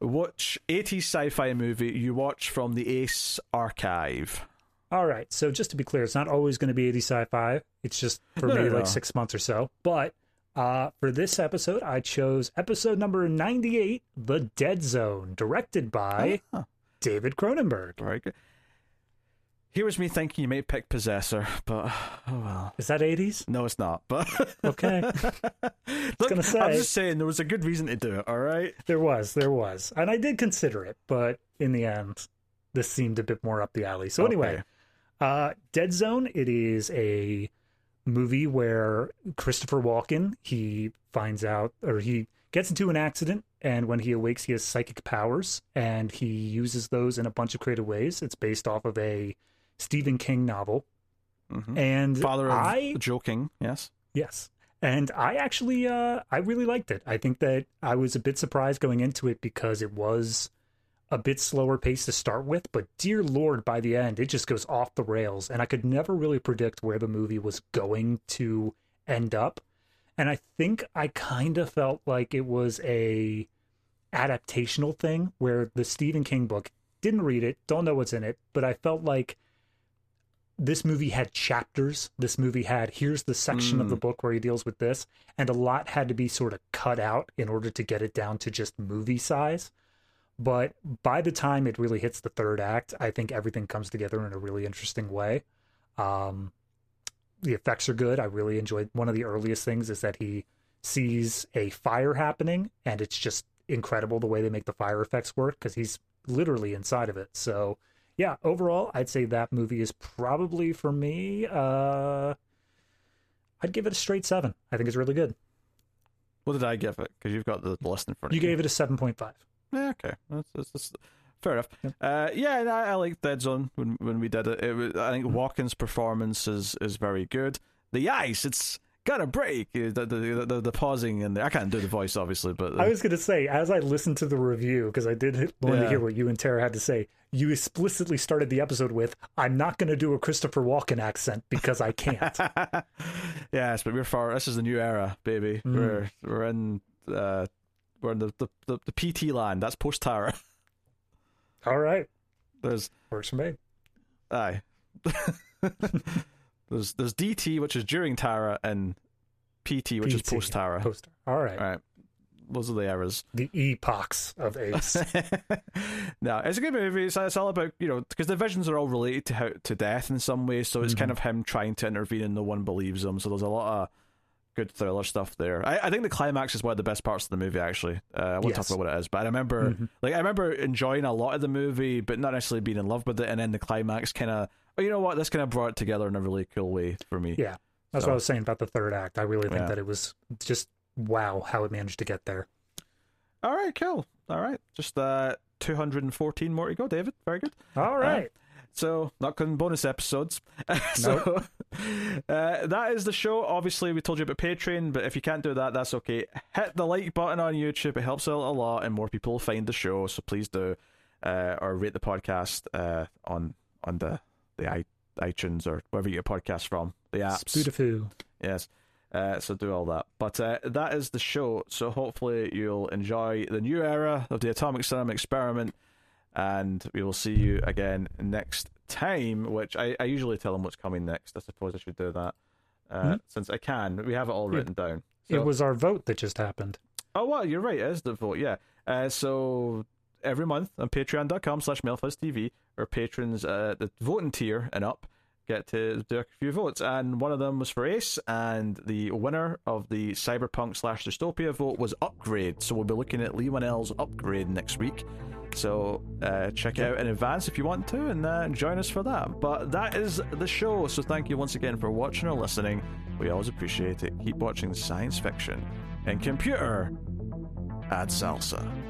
which 80s sci-fi movie you watch from the Ace archive? All right, so just to be clear, it's not always going to be 80s sci-fi. It's just for like 6 months or so, but... for this episode, I chose episode number 98, The Dead Zone, directed by David Cronenberg. Very good. Here was me thinking you might pick Possessor, but oh well. Is that 80s? No, it's not. But okay. I'm just saying there was a good reason to do it, all right? There was. And I did consider it, but in the end, this seemed a bit more up the alley. So anyway, Dead Zone, it is a movie where Christopher Walken, he finds out, or he gets into an accident, and when he awakes, he has psychic powers, and he uses those in a bunch of creative ways. It's based off of a Stephen King novel. Mm-hmm. And father of joking, yes. Yes. And I actually, I really liked it. I think that I was a bit surprised going into it because it was a bit slower pace to start with, but dear Lord, by the end, it just goes off the rails, and I could never really predict where the movie was going to end up. And I think I kind of felt like it was a adaptational thing where the Stephen King book, didn't read it, don't know what's in it, but I felt like this movie had chapters. This movie had, here's the section of the book where he deals with this, and a lot had to be sort of cut out in order to get it down to just movie size. But by the time it really hits the third act, I think everything comes together in a really interesting way. The effects are good. I really enjoyed one of the earliest things is that he sees a fire happening, and it's just incredible the way they make the fire effects work because he's literally inside of it. So, yeah, overall, I'd say that movie is probably, for me, I'd give it a straight 7. I think it's really good. What did I give it? Because you've got the list in front of you. You gave it a 7.5. Yeah, okay, that's fair enough. Yep. I like Dead Zone when we did it. It was, I think Walken's performance is very good. The ice, it's got a break. The pausing and I can't do the voice obviously, but I was going to say as I listened to the review because I did want to hear what you and Tara had to say. You explicitly started the episode with, "I'm not going to do a Christopher Walken accent because I can't." Yes, but we're far. This is the new era, baby. We're in. We're in the PT land. That's post-Tara. All right. Works for me. Aye. there's DT, which is during Tara, and PT, which is post-Tara. All right. All right. Those are the errors. The epochs of Ace. No, it's a good movie. It's all about, because the visions are all related to death in some way, so it's kind of him trying to intervene and no one believes him, so there's a lot of good thriller stuff there. I think the climax is one of the best parts of the movie, actually. I won't talk about what it is, but I remember I remember enjoying a lot of the movie, but not necessarily being in love with it, and then the climax kind of, this kind of brought it together in a really cool way for me. Yeah, that's what I was saying about the third act. I really think that it was just, wow, how it managed to get there. All right, cool. All right, just 214 more to go, David. Very good. All right. So, not counting bonus episodes. So, that is the show. Obviously, we told you about Patreon, but if you can't do that, that's okay. Hit the like button on YouTube. It helps out a lot, and more people find the show, so please do. Or rate the podcast on the iTunes or wherever you get podcasts from. The apps. Spotify. Yes. So do all that. But that is the show, so hopefully you'll enjoy the new era of the Atomic Cinema Experiment. and we will see you again next time, which I usually tell them what's coming next. I suppose I should do that since I can. We have it all written down. So, it was our vote that just happened. Oh, well, you're right. It is the vote, yeah. So every month on patreon.com/MelfuzzTV, our patrons at the voting tier and up get to do a few votes, and one of them was for Ace, and the winner of the Cyberpunk/Dystopia vote was Upgrade. So we'll be looking at Lee Whannell's Upgrade next week. So check out in advance if you want to, and join us for that. But that is the show, so thank you once again for watching or listening. We always appreciate it. Keep watching science fiction and computer ad salsa.